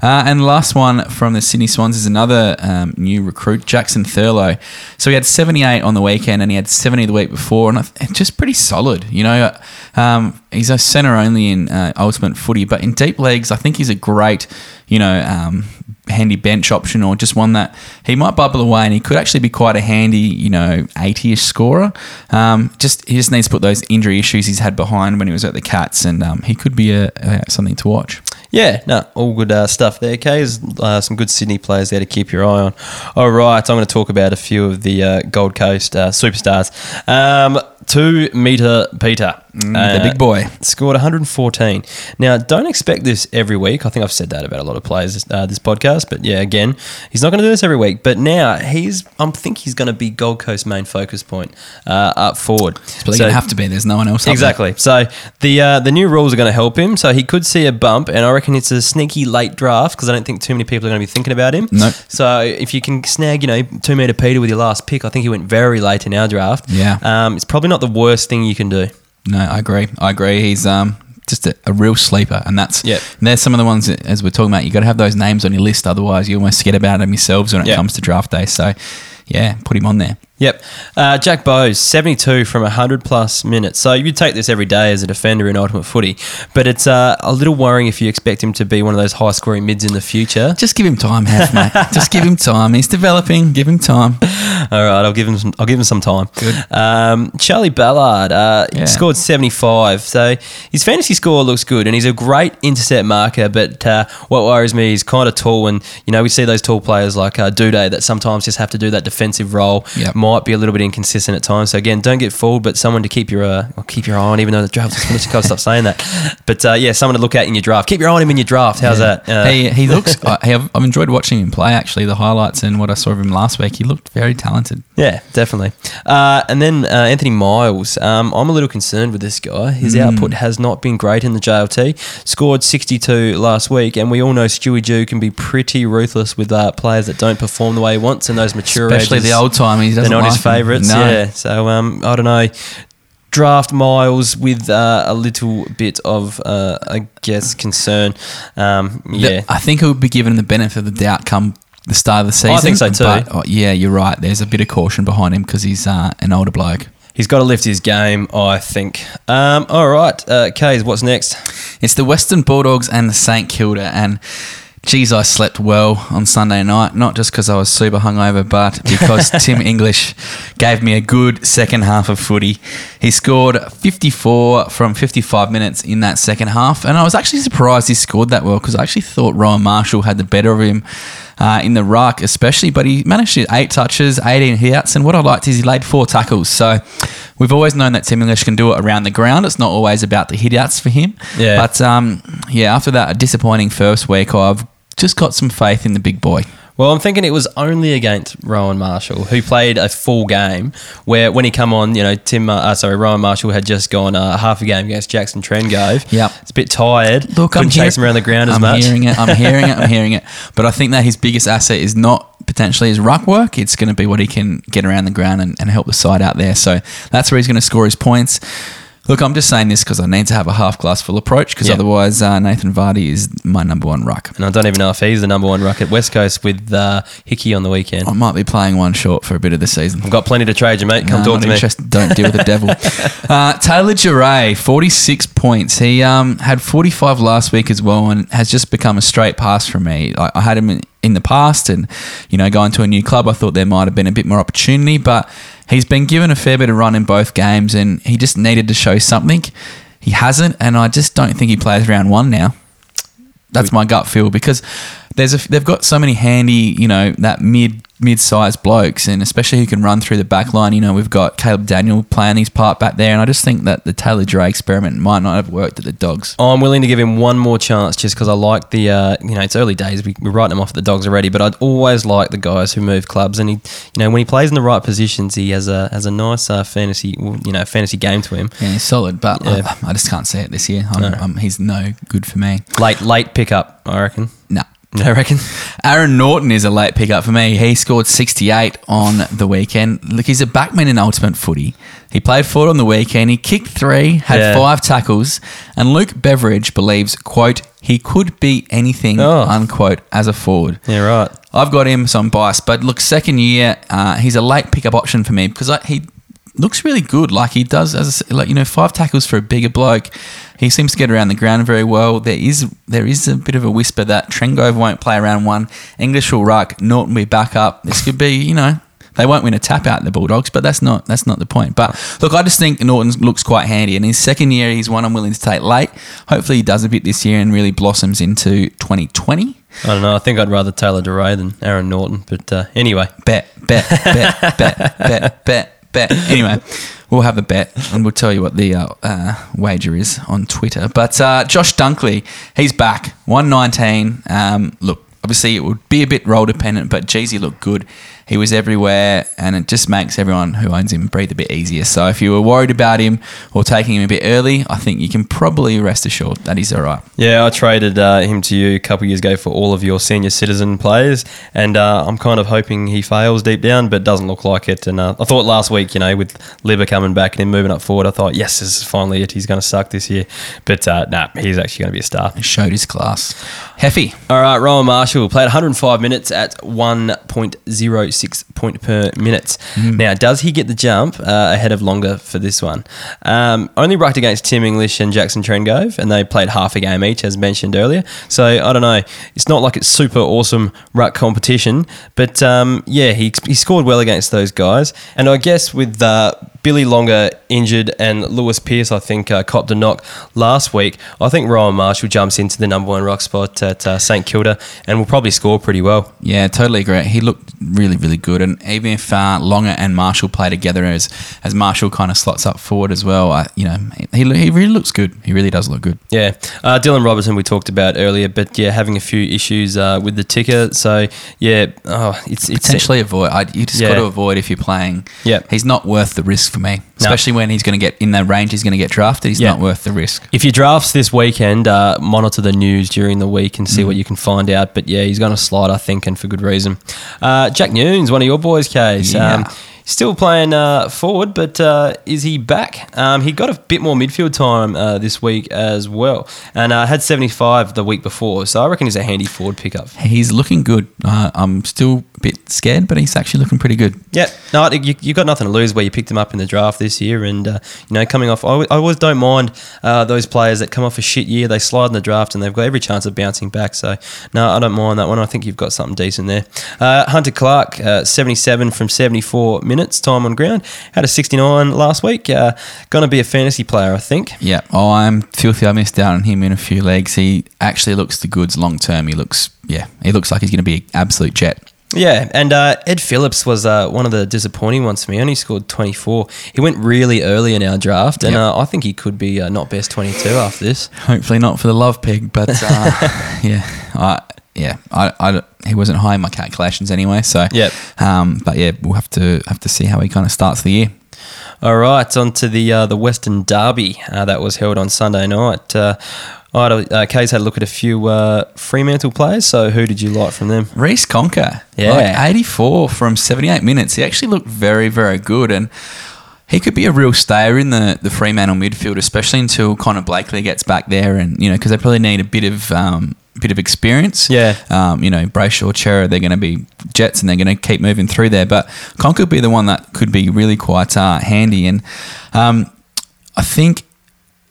Uh, and last one from the Sydney Swans is another um, new recruit, Jackson Thurlow. So he had seventy-eight on the weekend, and he had seventy the week before, and just pretty solid. You know, um, he's a centre only in uh, ultimate footy, but in deep leagues, I think he's a great, you know, um, handy bench option, or just one that he might bubble away, and he could actually be quite a handy, you know, eighty-ish scorer. Um, just he just needs to put those injury issues he's had behind when he was at the Cats, and um, he could be a, a something to watch. Yeah, no, all good uh, stuff there, Kays. Uh, some good Sydney players there to keep your eye on. All right, I'm going to talk about a few of the uh, Gold Coast uh, superstars. Um, two-metre Peter. Mm, uh, the big boy. Scored one hundred fourteen. Now, don't expect this every week. I think I've said that about a lot of players uh, this podcast, but yeah, again, he's not going to do this every week. But now, he's. I think he's going to be Gold Coast's main focus point uh, up forward. It's probably so, going to have to be. There's no one else. Exactly. Up there. So, the, uh, the new rules are going to help him. So, he could see a bump, and I reckon it's a sneaky late draft because I don't think too many people are going to be thinking about him. Nope. So if you can snag, you know, two metre Peter with your last pick, I think he went very late in our draft. Yeah. Um, it's probably not the worst thing you can do. No, I agree. I agree. He's um just a, a real sleeper, and that's yep. and there's some of the ones that, as we're talking about. You got to have those names on your list, otherwise you almost forget about them yourselves when it yep. comes to draft day. So yeah, put him on there. Yep. Uh, Jack Bowes, seventy-two from one hundred plus minutes. So you take this every day as a defender in ultimate footy, but it's uh, a little worrying if you expect him to be one of those high-scoring mids in the future. Just give him time, Haf, mate. Just give him time. He's developing. Give him time. All right, I'll give him some, I'll give him some time. Good. Um, Charlie Ballard, uh, yeah. scored seventy-five. So his fantasy score looks good, and he's a great intercept marker, but uh, what worries me is kind of tall, and you know we see those tall players like uh, Duday that sometimes just have to do that defensive role. Yep. More might be a little bit inconsistent at times. So again, don't get fooled, but someone to keep your uh, or keep your eye on, even though the draft is finished. I can't stop saying that. But uh, yeah, someone to look at in your draft. Keep your eye on him in your draft. How's yeah. that? Uh, he he looks. I, I've, I've enjoyed watching him play. Actually, the highlights and what I saw of him last week, he looked very talented. Yeah, definitely. Uh, and then uh, Anthony Miles. Um, I'm a little concerned with this guy. His mm. output has not been great in the J L T. Scored sixty-two last week, and we all know Stewie Jew can be pretty ruthless with uh, players that don't perform the way he wants, and those mature especially ages, the old time. He doesn't. They're not like his favourites. No. Yeah. So um, I don't know. Draft Miles with uh, a little bit of, uh, I guess, concern. Um, yeah. The, I think it would be given the benefit of the doubt come the start of the season. I think so too. But, oh, yeah, you're right. There's a bit of caution behind him because he's uh, an older bloke. He's got to lift his game, I think. Um, all right, uh, Kays, what's next? It's the Western Bulldogs and the St Kilda. And geez, I slept well on Sunday night, not just because I was super hungover, but because Tim English gave me a good second half of footy. He scored fifty-four from fifty-five minutes in that second half, and I was actually surprised he scored that well because I actually thought Rowan Marshall had the better of him uh, in the ruck especially, but he managed to eight touches, eighteen hits, and what I liked is he laid four tackles. So we've always known that Tim English can do it around the ground. It's not always about the hit-outs for him. Yeah. But, um, yeah, after that, a disappointing first week, I've just got some faith in the big boy. Well, I'm thinking it was only against Rowan Marshall, who played a full game, where when he come on, you know, Tim, uh, sorry, Rowan Marshall had just gone uh, half a game against Jackson Trengove. Yeah. It's a bit tired. Look, Couldn't I'm chase hear- him around the ground as I'm much. I'm hearing it, I'm hearing it, I'm hearing it. But I think that his biggest asset is not potentially his ruck work. It's going to be what he can get around the ground and, and help the side out there. So that's where he's going to score his points. Look, I'm just saying this because I need to have a half-glass full approach because yeah. otherwise uh, Nathan Vardy is my number one ruck. And I don't even know if he's the number one ruck at West Coast with uh, Hickey on the weekend. I might be playing one short for a bit of the season. I've got plenty to trade you, mate. Come no, talk to me. Don't deal with the devil. Uh, Taylor Giray, forty-six points. He um, had forty-five last week as well and has just become a straight pass for me. I, I had him in, in the past and, you know, going to a new club, I thought there might have been a bit more opportunity, but he's been given a fair bit of run in both games and he just needed to show something. He hasn't, and I just don't think he plays round one now. That's my gut feel because there's a, they've got so many handy, you know, that mid, mid-sized blokes, and especially who can run through the back line. You know, we've got Caleb Daniel playing his part back there, and I just think that the Taylor Dre experiment might not have worked at the Dogs. I'm willing to give him one more chance just because I like the, uh, you know, it's early days. We, we're writing him off at the Dogs already, but I'd always like the guys who move clubs, and he, you know, when he plays in the right positions, he has a has a nice uh, fantasy, you know, fantasy game to him. Yeah, he's solid, but yeah. I, I just can't see it this year. I'm, no. I'm, he's no good for me. Late, late pickup, I reckon. No. Nah. I reckon. Aaron Norton is a late pickup for me. He scored sixty-eight on the weekend. Look, he's a backman in ultimate footy. He played forward on the weekend. He kicked three, had yeah. five tackles, and Luke Beveridge believes, quote, he could be anything, oh. unquote, as a forward. Yeah, right. I've got him, so I'm biased. But look, second year, uh, he's a late pickup option for me because I, he looks really good. Like he does, as a, like you know, five tackles for a bigger bloke. He seems to get around the ground very well. There is there is a bit of a whisper that Trengove won't play round one. English will ruck. Norton will back up. This could be, you know, they won't win a tap out in the Bulldogs, but that's not that's not the point. But look, I just think Norton looks quite handy. In his second year, he's one I'm willing to take late. Hopefully, he does a bit this year and really blossoms into twenty twenty. I don't know. I think I'd rather Taylor DeRay than Aaron Norton. But uh, anyway, bet, bet, bet, bet, bet, bet, bet. Bet. Anyway, we'll have a bet and we'll tell you what the uh, uh, wager is on Twitter. But uh, Josh Dunkley, he's back, one nineteen. Um, look, obviously it would be a bit role dependent, but geez, he looked good. He was everywhere and it just makes everyone who owns him breathe a bit easier. So if you were worried about him or taking him a bit early, I think you can probably rest assured that he's all right. Yeah, I traded uh, him to you a couple of years ago for all of your senior citizen players and uh, I'm kind of hoping he fails deep down, but doesn't look like it. And uh, I thought last week, you know, with Libba coming back and him moving up forward, I thought, yes, this is finally it. He's going to suck this year. But uh, nah, he's actually going to be a star. He showed his class. Heffy. All right, Rowan Marshall played one hundred five minutes at one point. point oh six point per minute. Mm. Now, does he get the jump uh, ahead of Longer for this one? Um, only rucked against Tim English and Jackson Trengove, and they played half a game each, as mentioned earlier. So, I don't know. It's not like it's super awesome ruck competition, but, um, yeah, he, he scored well against those guys. And I guess with uh, Billy Longer injured and Lewis Pearce, I think, uh, copped a knock last week, I think Rowan Marshall jumps into the number one ruck spot at uh, St Kilda and will probably score pretty well. Yeah, totally agree. He looked really, really good. And even if uh, Longer and Marshall play together, as as Marshall kind of slots up forward as well, I, you know, he he really looks good. He really does look good. Yeah. Uh, Dylan Roberton we talked about earlier, but, yeah, having a few issues uh, with the ticker. So, yeah, oh, it's, it's... Potentially it. avoid. I, you just yeah. got to avoid if you're playing. Yeah. He's not worth the risk for me, especially no. when he's going to get in the range he's going to get drafted. He's yeah. not worth the risk. If your draft's this weekend, uh, monitor the news during the week and see mm. what you can find out. But, yeah, he's going to slide, I think, and for good reason. Uh, Jack Nunes, one of your boys, Kays. Yeah. Um, still playing uh, forward, but uh, is he back? Um, he got a bit more midfield time uh, this week as well, and uh, had seventy-five the week before, so I reckon he's a handy forward pickup. He's looking good. Uh, I'm still a bit scared, but he's actually looking pretty good. Yeah, no, you, you've got nothing to lose where you picked him up in the draft this year, and uh, you know, coming off, I, I always don't mind uh, those players that come off a shit year. They slide in the draft, and they've got every chance of bouncing back. So no, I don't mind that one. I think you've got something decent there. Uh, Hunter Clarke, uh, seventy-seven from seventy-four. Minutes time on ground, had a sixty-nine last week. Uh, gonna be a fantasy player, I think. Yeah, oh, I'm filthy. I missed out on him in a few legs. He actually looks the goods long term. He looks, yeah, he looks like he's gonna be an absolute jet. Yeah, and uh, Ed Phillips was uh, one of the disappointing ones for me. He only scored twenty-four. He went really early in our draft, and yep. uh, I think he could be uh, not best twenty-two after this. Hopefully not for the love pig, but uh, yeah, I. Yeah, I, I, he wasn't high in my calculations anyway. So, yep. um, but yeah, we'll have to have to see how he kind of starts the year. All right, on to the uh, the Western Derby uh, that was held on Sunday night. Uh, I had, uh, Kay's had a look at a few uh, Fremantle players. So, who did you like from them? Rhys Conker, yeah, like eighty-four from seventy-eight minutes. He actually looked very, very good, and he could be a real stayer in the, the Fremantle midfield, especially until Connor Blakely gets back there, and you know, because they probably need a bit of. Um, bit of experience. Yeah. Um, you know, Brayshaw, Chera, they're going to be jets and they're going to keep moving through there. But Conker could be the one that could be really quite uh, handy. And um, I think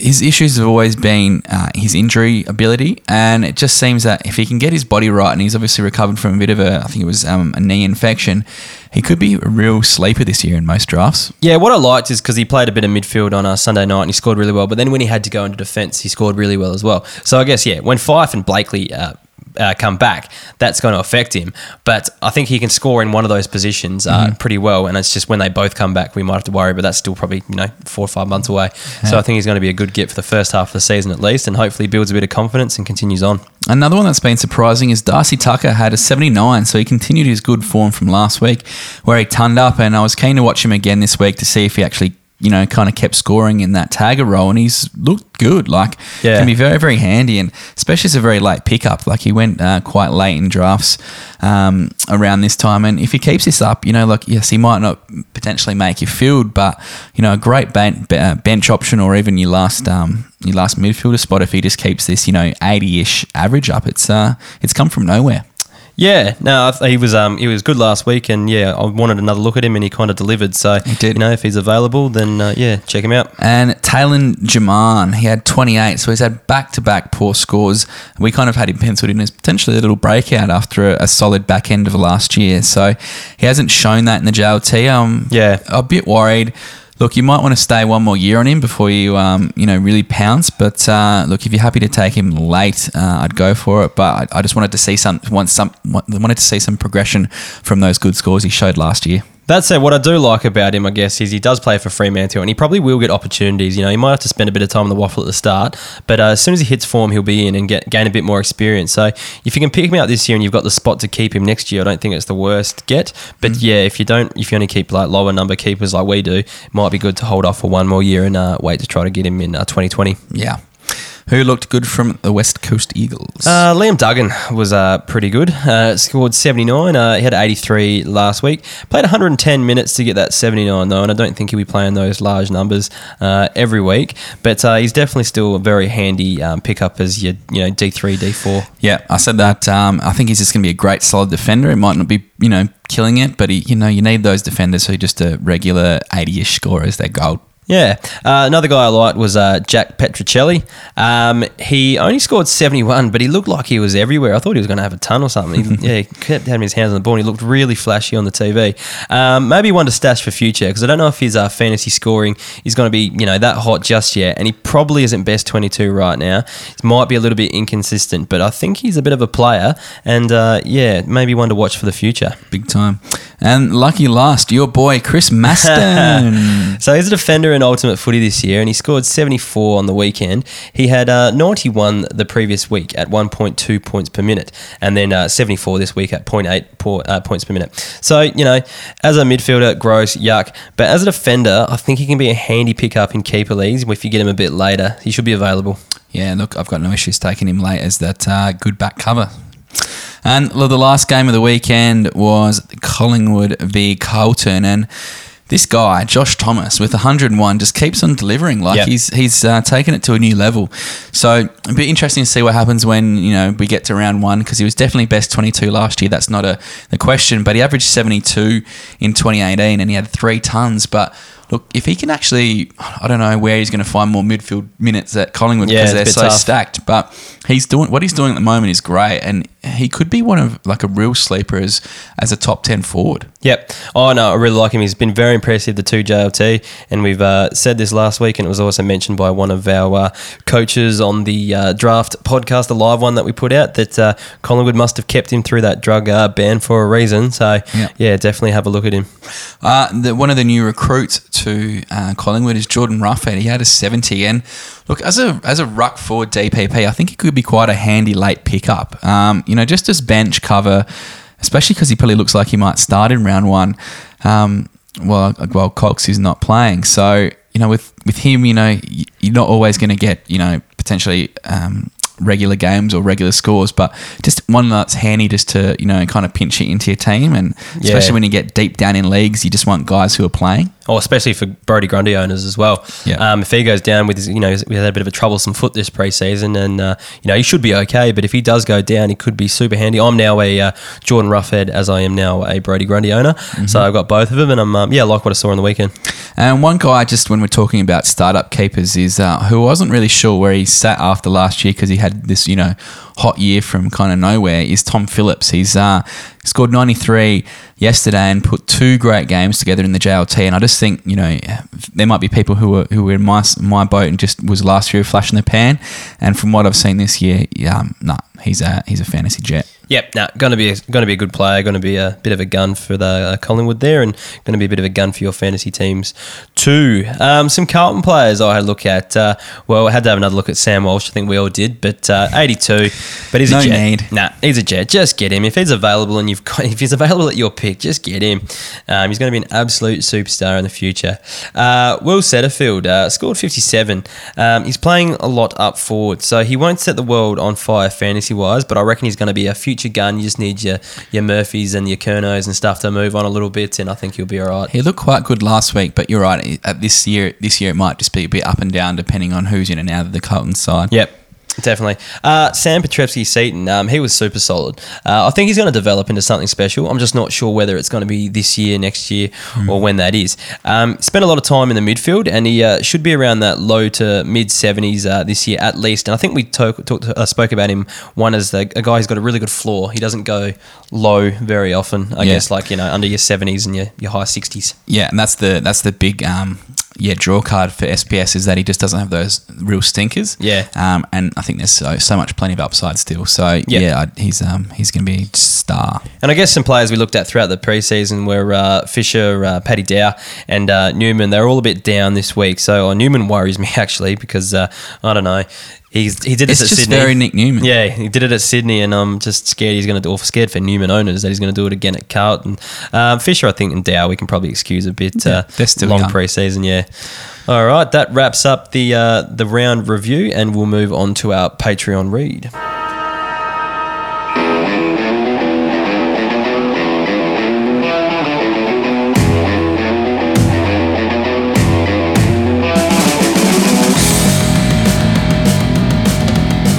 his issues have always been uh, his injury ability, and it just seems that if he can get his body right, and he's obviously recovered from a bit of a, I think it was um, a knee infection, he could be a real sleeper this year in most drafts. Yeah, what I liked is because he played a bit of midfield on a Sunday night and he scored really well, but then when he had to go into defence, he scored really well as well. So I guess, yeah, when Fife and Blakely uh, uh, come back, that's going to affect him. But I think he can score in one of those positions uh, mm-hmm. pretty well, and it's just when they both come back, we might have to worry, but that's still probably, you know, four or five months away. Yeah. So I think he's going to be a good get for the first half of the season at least, and hopefully builds a bit of confidence and continues on. Another one that's been surprising is Darcy Tucker had a seventy-nine, so he continued his good form from last week where he turned up, and I was keen to watch him again this week to see if he actually, you know, kind of kept scoring in that tagger role, and he's looked good. Like, yeah. can be very, very handy, and especially as a very late pickup. Like, he went uh, quite late in drafts um, around this time, and if he keeps this up, you know, like, yes, he might not potentially make your field, but, you know, a great ben- bench option or even your last um, your last midfielder spot if he just keeps this, you know, eighty-ish average up. It's uh, it's come from nowhere. Yeah, no, he was um, he was good last week, and yeah, I wanted another look at him, and he kind of delivered. So, you know, if he's available, then uh, yeah, check him out. And Taylon Jaman, he had twenty-eight, so he's had back-to-back poor scores. We kind of had him penciled in as potentially a little breakout after a, a solid back end of last year. So he hasn't shown that in the J L T. Um, yeah, a bit worried. Look, you might want to stay one more year on him before you, um, you know, really pounce. But uh, look, if you're happy to take him late, uh, I'd go for it. But I, I just wanted to see some, want some, wanted to see some progression from those good scores he showed last year. That said, what I do like about him, I guess, is he does play for Fremantle, and he probably will get opportunities. You know, he might have to spend a bit of time on the waffle at the start, but uh, as soon as he hits form, he'll be in and get, gain a bit more experience. So if you can pick him out this year and you've got the spot to keep him next year, I don't think it's the worst get. But mm-hmm. yeah, if you don't, if you only keep like lower number keepers like we do, it might be good to hold off for one more year and uh, wait to try to get him in uh, twenty twenty. Yeah. Who looked good from the West Coast Eagles? Uh, Liam Duggan was uh, pretty good. Uh, scored seventy-nine. Uh, he had eighty-three last week. Played one hundred ten minutes to get that seventy-nine, though, and I don't think he'll be playing those large numbers uh, every week. But uh, he's definitely still a very handy um, pickup as your you know D three, D four. Yeah, I said that. Um, I think he's just going to be a great, solid defender. It might not be, you know, killing it, but he, you know, you need those defenders who are just a regular eighty-ish scorer as their goal. Yeah. Uh, another guy I liked was uh, Jack Petricelli. Um, he only scored seventy-one, but he looked like he was everywhere. I thought he was going to have a ton or something. He, yeah, he kept having his hands on the ball and he looked really flashy on the T V. Um, maybe one to stash for future because I don't know if his uh, fantasy scoring is going to be you know that hot just yet, and he probably isn't best twenty-two right now. He might be a little bit inconsistent, but I think he's a bit of a player and, uh, yeah, maybe one to watch for the future. Big time. And lucky last, your boy Chris Maston. So he's a defender in Ultimate Footy this year, and he scored seventy-four on the weekend. He had uh, ninety-one the previous week at one point two points per minute, and then uh, seventy-four this week at zero point eight points per minute. So, you know, as a midfielder, gross, yuck. But as a defender, I think he can be a handy pickup in keeper leagues. If you get him a bit later, he should be available. Yeah, look, I've got no issues taking him late as that uh, good back cover. And the last game of the weekend was Collingwood v Carlton, and this guy, Josh Thomas, with one hundred and one, just keeps on delivering. Like yep. he's he's uh, taken it to a new level. So it'll be interesting to see what happens when you know we get to round one, because he was definitely best twenty-two last year. That's not a the question. But he averaged seventy-two in twenty eighteen, and he had three tons. But look, if he can actually, I don't know where he's going to find more midfield minutes at Collingwood yeah, because they're so tough. stacked. But he's doing what he's doing at the moment is great, and he could be one of like a real sleeper as, as a top ten forward. Yep. Oh no, I really like him. He's been very impressive, the two J L T, and we've uh, said this last week, and it was also mentioned by one of our uh, coaches on the uh, draft podcast, the live one that we put out, that uh, Collingwood must have kept him through that drug uh, ban for a reason. So yep. yeah, definitely have a look at him. Uh, the, one of the new recruits to uh, Collingwood is Jordan Ruffhead. He had a seventy, and look, as a as a ruck forward D P P, I think he could be quite a handy late pickup. Um, you know, just as bench cover, especially because he probably looks like he might start in round one. Um, well, well, Cox is not playing, so you know, with with him, you know, you're not always going to get you know potentially. Um, regular games or regular scores, but just one that's handy just to, you know, kind of pinch it into your team, and especially yeah. when you get deep down in leagues, you just want guys who are playing. Oh, especially for Brodie Grundy owners as well. Yeah. Um, if he goes down with his, you know, we had a bit of a troublesome foot this preseason, and, uh, you know, he should be okay, but if he does go down, he could be super handy. I'm now a uh, Jordan Ruffhead as I am now a Brodie Grundy owner, mm-hmm. so I've got both of them, and I'm, um, yeah, I like what I saw on the weekend. And one guy, just when we're talking about startup keepers, is uh, who I wasn't really sure where he sat after last year because he had this, you know, hot year from kind of nowhere, is Tom Phillips. He's uh, scored ninety-three yesterday and put two great games together in the J L T. And I just think, you know, there might be people who were who were in my my boat and just was last year a flash in the pan. And from what I've seen this year, um, nah, he's a he's a fantasy jet. Yep, nah, going to be a, going to be a good player, going to be a bit of a gun for the uh, Collingwood there, and going to be a bit of a gun for your fantasy teams too. Um, some Carlton players I had a look at. Uh, well, I had to have another look at Sam Walsh. I think we all did, but uh, eighty-two. But he's no a jet. Need. Nah, he's a jet. Just get him if he's available, and you've got, if he's available at your pick, just get him. Um, he's going to be an absolute superstar in the future. Uh, Will Setterfield uh, scored fifty-seven. Um, he's playing a lot up forward, so he won't set the world on fire fantasy wise, but I reckon he's going to be a future gun. You just need your your Murphys and your Kernos and stuff to move on a little bit, and I think you'll be all right. He looked quite good last week, but you're right. At this year, this year it might just be a bit up and down depending on who's in and out of the Carlton side. Yep. Definitely. Uh, Sam Petrevsky-Seaton, um, he was super solid. Uh, I think he's going to develop into something special. I'm just not sure whether it's going to be this year, next year, mm. or when that is. Um, spent a lot of time in the midfield, and he uh, should be around that low to mid-seventies uh, this year at least. And I think we talk, talk, uh, spoke about him, one, as the, a guy who's got a really good floor. He doesn't go low very often, I yeah. guess, like, you know, under your seventies and your, your high sixties. Yeah, and that's the that's the big... Um Yeah, draw card for S P S is that he just doesn't have those real stinkers. Yeah, um, and I think there's so, so much plenty of upside still. So yeah, yeah I, he's um, he's going to be a star. And I guess some players we looked at throughout the preseason were uh, Fisher, uh, Paddy Dow, and uh, Newman. They're all a bit down this week. So uh, Newman worries me actually because uh, I don't know. He's he did this it's at Sydney. It's just very Nick Newman. Yeah, he did it at Sydney, and I'm just scared he's going to do. Or scared for Newman owners that he's going to do it again at Carlton. Um, Fisher, I think, and Dow we can probably excuse a bit. Yeah, uh, they're still long pre-season. Yeah. All right, that wraps up the uh, the round review, and we'll move on to our Patreon read.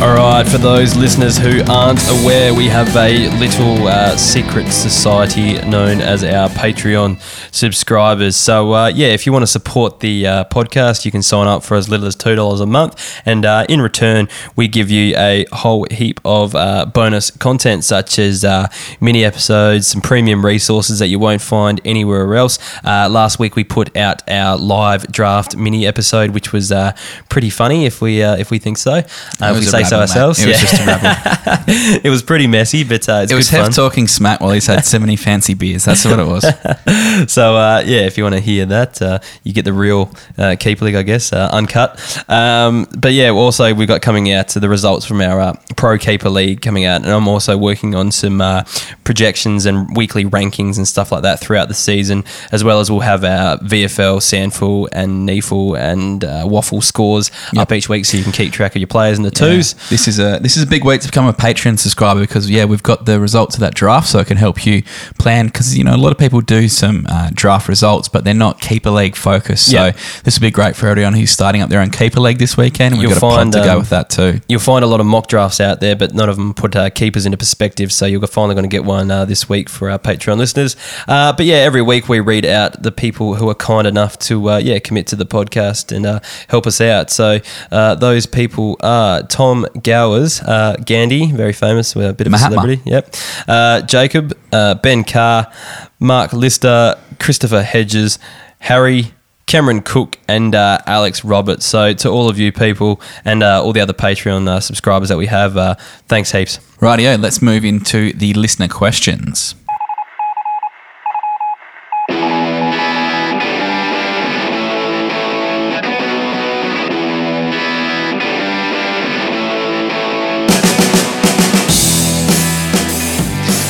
All right, for those listeners who aren't aware, we have a little uh, secret society known as our Patreon subscribers. So, uh, yeah, if you want to support the uh, podcast, you can sign up for as little as two dollars a month. And uh, in return, we give you a whole heap of uh, bonus content, such as uh, mini episodes, some premium resources that you won't find anywhere else. Uh, last week, we put out our live draft mini episode, which was uh, pretty funny, if we uh, if we think so. Uh, if we say so ourselves. It yeah. was just a rabble. It was pretty messy, but uh, it's it was good fun. Hef talking smack while he's had so many fancy beers. That's what it was. So, uh, yeah, if you want to hear that, uh, you get the real uh, Keep League, I guess, uh, uncut. Um, but, yeah, also we've got coming out to the results from our uh, Pro Keeper League coming out, and I'm also working on some uh, projections and weekly rankings and stuff like that throughout the season, as well as we'll have our V F L, Sandful and Neeful and uh, Waffle scores yep. up each week, so you can keep track of your players and the yeah. twos. This is a this is a big week to become a Patreon subscriber because, yeah, we've got the results of that draft, so it can help you plan because, you know, a lot of people do some uh, draft results, but they're not Keeper League focused. So yep. this would be great for everyone who's starting up their own Keeper League this weekend. We've you'll got a find, pod to go um, with that too. You'll find a lot of mock drafts out there, but none of them put uh, keepers into perspective, so you're finally going to get one uh, this week for our Patreon listeners. Uh, but, yeah, every week we read out the people who are kind enough to, uh, yeah, commit to the podcast and uh, help us out. So uh, those people are Tom Gowers, uh, Gandhi, very famous, a bit of Mahatma. A celebrity. Yep. Uh, Jacob, uh, Ben Carr, Mark Lister, Christopher Hedges, Harry, Cameron Cook, and uh, Alex Roberts. So to all of you people and uh, all the other Patreon uh, subscribers that we have, uh, thanks heaps. Rightio, let's move into the listener questions.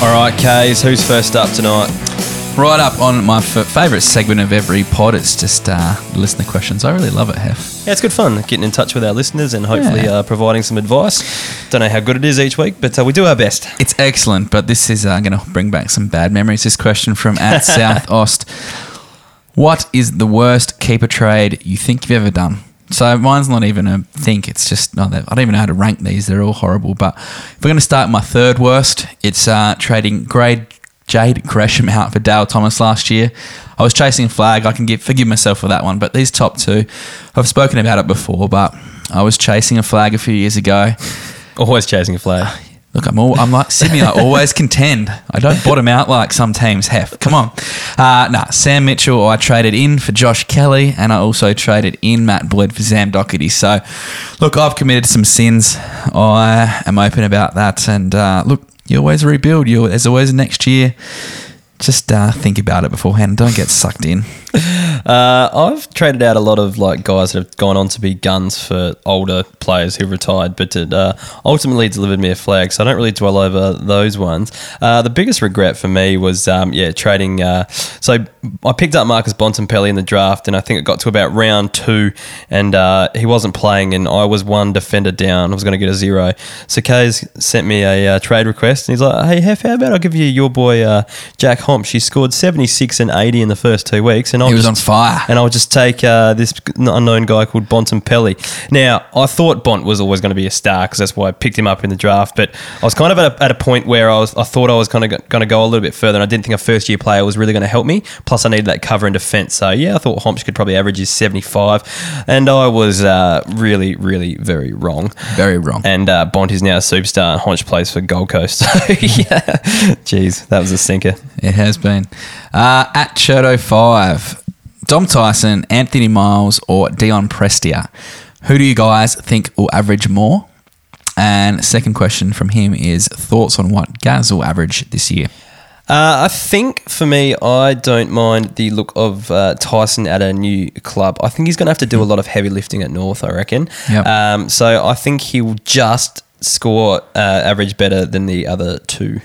All right, Kays, who's first up tonight? Right up on my f- favourite segment of every pod. It's just uh, listener questions. I really love it, Hef. Yeah, it's good fun getting in touch with our listeners and hopefully yeah. uh, providing some advice. Don't know how good it is each week, but uh, we do our best. It's excellent, but this is uh, going to bring back some bad memories. This question from at South Ost. What is the worst keeper trade you think you've ever done? So mine's not even a think. It's just not that, I don't even know how to rank these. They're all horrible. But if we're going to start my third worst, it's uh, trading grade Jade Gresham out for Dale Thomas last year. I was chasing a flag. I can give, forgive myself for that one. But these top two, I've spoken about it before. But I was chasing a flag a few years ago. Always chasing a flag. Uh, Look, I'm all, I'm like Sydney, I always contend. I don't bottom out like some teams have. Come on. Uh, nah, Sam Mitchell, I traded in for Josh Kelly, and I also traded in Matt Boyd for Sam Doherty. So, look, I've committed some sins. I am open about that. And, uh, look, you always rebuild. You There's always next year. Just uh, think about it beforehand. Don't get sucked in. Uh, I've traded out a lot of like guys that have gone on to be guns for older players who retired, but it uh, ultimately delivered me a flag, so I don't really dwell over those ones. Uh, the biggest regret for me was, um, yeah, trading. Uh, so I picked up Marcus Bontempelli in the draft, and I think it got to about round two, and uh, he wasn't playing, and I was one defender down. I was going to get a zero. So Kays sent me a uh, trade request, and he's like, hey, Hef, how about I'll give you your boy uh, Jack Homps. He scored seventy-six and eighty in the first two weeks, and I'll he was just, on fire. And I'll just take uh, this unknown guy called Bontempelli. Now, I thought Bont was always going to be a star because that's why I picked him up in the draft. But I was kind of at a, at a point where I was I thought I was kind of going to go a little bit further, and I didn't think a first year player was really going to help me. Plus, I needed that cover and defence. So yeah, I thought Homps could probably average his seventy-five, and I was uh, really, really very wrong. Very wrong. And uh, Bont is now a superstar, and Homps plays for Gold Coast. So yeah, jeez, that was a sinker. It has been. Uh, at Cherto five. Dom Tyson, Anthony Miles, or Dion Prestia. Who do you guys think will average more? And second question from him is thoughts on what Gaz will average this year? Uh, I think for me, I don't mind the look of uh, Tyson at a new club. I think he's going to have to do a lot of heavy lifting at North, I reckon. Yep. Um, so I think he will just score uh, average better than the other two.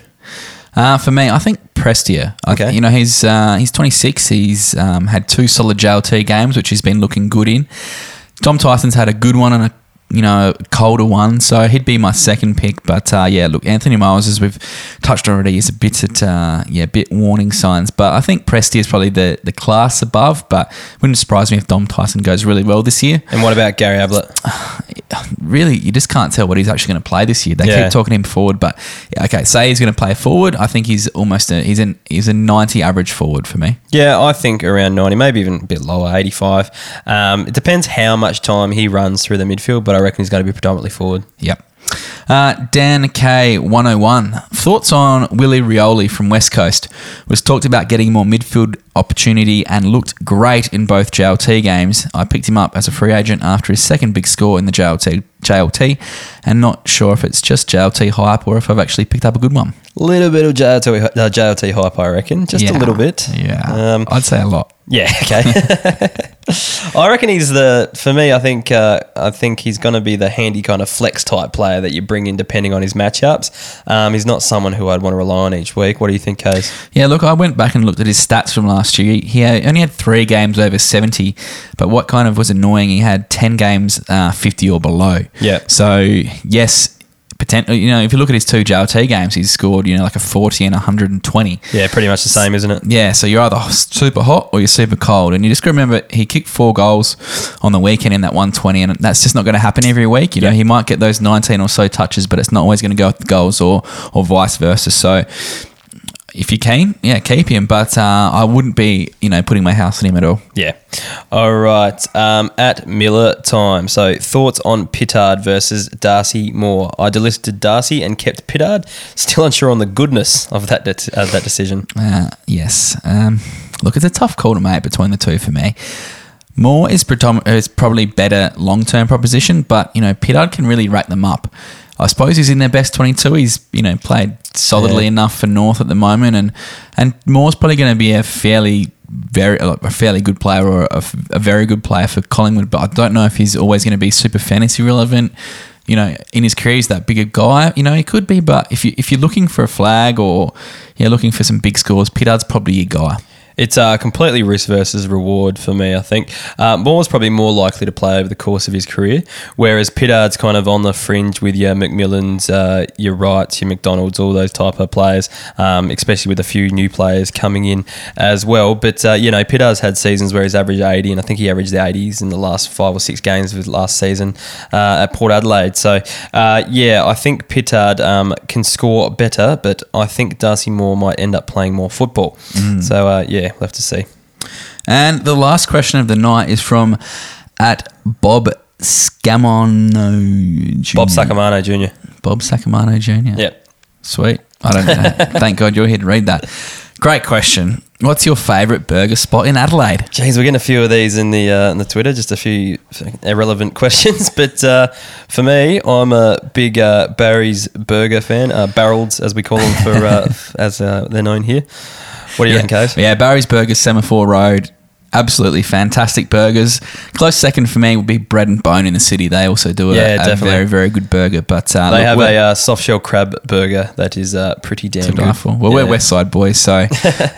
Uh, for me, I think Prestia. Okay. I, you know, he's uh, he's twenty-six. He's um, had two solid J L T games, which he's been looking good in. Tom Tyson's had a good one and a you know, colder one. So he'd be my second pick. But, uh, yeah, look, Anthony Miles, as we've touched already, is a bit at, uh, yeah, bit warning signs. But I think Presti is probably the, the class above. But wouldn't surprise me if Dom Tyson goes really well this year. And what about Gary Ablett? Really, you just can't tell what he's actually going to play this year. They yeah. keep talking him forward. But, okay, say he's going to play forward. I think he's almost a, he's an, he's a ninety average forward for me. Yeah, I think around ninety, maybe even a bit lower, eighty-five. Um, it depends how much time he runs through the midfield. But I reckon he's going to be predominantly forward. Yep. Uh, Dan K one oh one. Thoughts on Willie Rioli from West Coast? Was talked about getting more midfield opportunity and looked great in both J L T games. I picked him up as a free agent after his second big score in the J L T, J L T and not sure if it's just J L T hype or if I've actually picked up a good one. A little bit of J L T, uh, J L T hype, I reckon. Just yeah. a little bit. Yeah. Um, I'd say a lot. Yeah, okay. I reckon he's the, for me, I think uh, I think he's going to be the handy kind of flex type player that you bring in depending on his matchups. Um, he's not someone who I'd want to rely on each week. What do you think, Case? Yeah, look, I went back and looked at his stats from last year. He had, only had three games over seventy, but what kind of was annoying, he had ten games uh, fifty or below. Yeah. So, yes, potentially, you know, if you look at his two J L T games, he's scored, you know, like a forty and one hundred twenty. Yeah, pretty much the same, isn't it? Yeah, so you're either super hot or you're super cold. And you just remember he kicked four goals on the weekend in that one twenty, and that's just not going to happen every week. You know, yeah. he might get those nineteen or so touches, but it's not always going to go with the goals or, or vice versa. So if you can, yeah, keep him. But uh, I wouldn't be, you know, putting my house on him at all. Yeah. All right. Um, at Miller time. So, thoughts on Pittard versus Darcy Moore. I delisted Darcy and kept Pittard. Still unsure on the goodness of that de- of that decision. Uh, yes. Um, look, it's a tough call to make between the two for me. Moore is, predom- is probably better long-term proposition, but, you know, Pittard can really rack them up. I suppose he's in their best twenty-two. He's, you know, played solidly yeah. enough for North at the moment, and and Moore's probably going to be a fairly very a fairly good player or a, a very good player for Collingwood. But I don't know if he's always going to be super fantasy relevant. You know, in his career, he's that bigger guy. You know, he could be, but if you if you're looking for a flag or you're looking for some big scores, Pittard's probably your guy. It's uh, completely risk versus reward for me, I think. Uh, Moore's probably more likely to play over the course of his career, whereas Pittard's kind of on the fringe with your McMillans, uh, your Wrights, your McDonalds, all those type of players, um, especially with a few new players coming in as well. But, uh, you know, Pittard's had seasons where he's averaged eighty, and I think he averaged the eighties in the last five or six games of his last season uh, at Port Adelaide. So, uh, yeah, I think Pittard um, can score better, but I think Darcy Moore might end up playing more football. Mm. So, uh, yeah. We'll have to see. And the last question of the night is from at Bob Scamano Junior Bob Sacamano Junior Bob Sacamano Junior Yep. Sweet. I don't know. Thank God you're here to read that. Great question. What's your favourite burger spot in Adelaide? Jeez, we're getting a few of these in the uh, in the Twitter, just a few irrelevant questions. But uh, for me, I'm a big uh, Barry's Burger fan, uh, Barrelds as we call them for uh, as uh, they're known here. What do you yeah. reckon, Case? Yeah, Barry's Burgers, Semaphore Road, absolutely fantastic burgers. Close second for me would be Bread and Bone in the city. They also do a, yeah, a very, very good burger. But uh, They look, have a uh, soft shell crab burger that is uh, pretty damn good. Awful. Well, yeah. we're West Side boys, so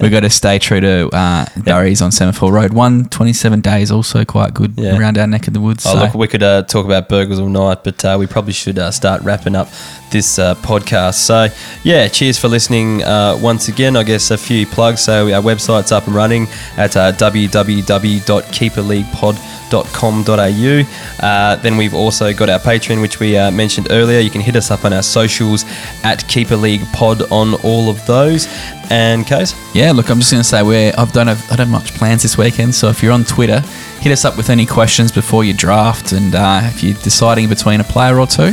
we've got to stay true to uh, Barry's yep. on Semaphore Road. one twenty-seven days, also quite good yeah. around our neck of the woods. Oh, so. Look, we could uh, talk about burgers all night, but uh, we probably should uh, start wrapping up this uh, podcast. So, yeah, cheers for listening uh, once again. I guess a few plugs. So our website's up and running at uh, w w w dot keeper league pod dot com dot a u. Uh, then we've also got our Patreon, which we uh, mentioned earlier. You can hit us up on our socials at Keeper League Pod on all of those. And Case? Yeah, look, I'm just going to say we're, I've done a, I don't have much plans this weekend, so if you're on Twitter, hit us up with any questions before your draft, and uh, if you're deciding between a player or two,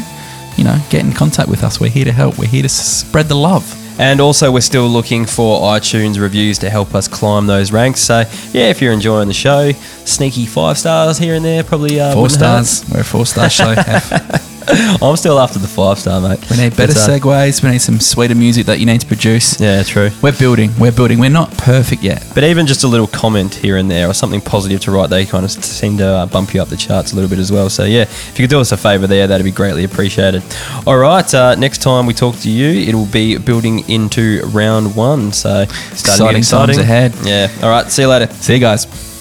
you know, get in contact with us. We're here to help. We're here to spread the love. And also, we're still looking for iTunes reviews to help us climb those ranks. So, yeah, if you're enjoying the show, sneaky five stars here and there, probably. Uh, four stars. Hurt. We're a four-star show. I'm still after the five star, mate. We need better uh, segues. We need some sweeter music that you need to produce. Yeah, true. We're building. We're building. We're not perfect yet. But even just a little comment here and there or something positive to write, they kind of seem to uh, bump you up the charts a little bit as well. So, yeah, if you could do us a favour there, that'd be greatly appreciated. All right, uh, next time we talk to you, it'll be building into round one. So, starting exciting, exciting times ahead. Yeah. All right, see you later. See you guys.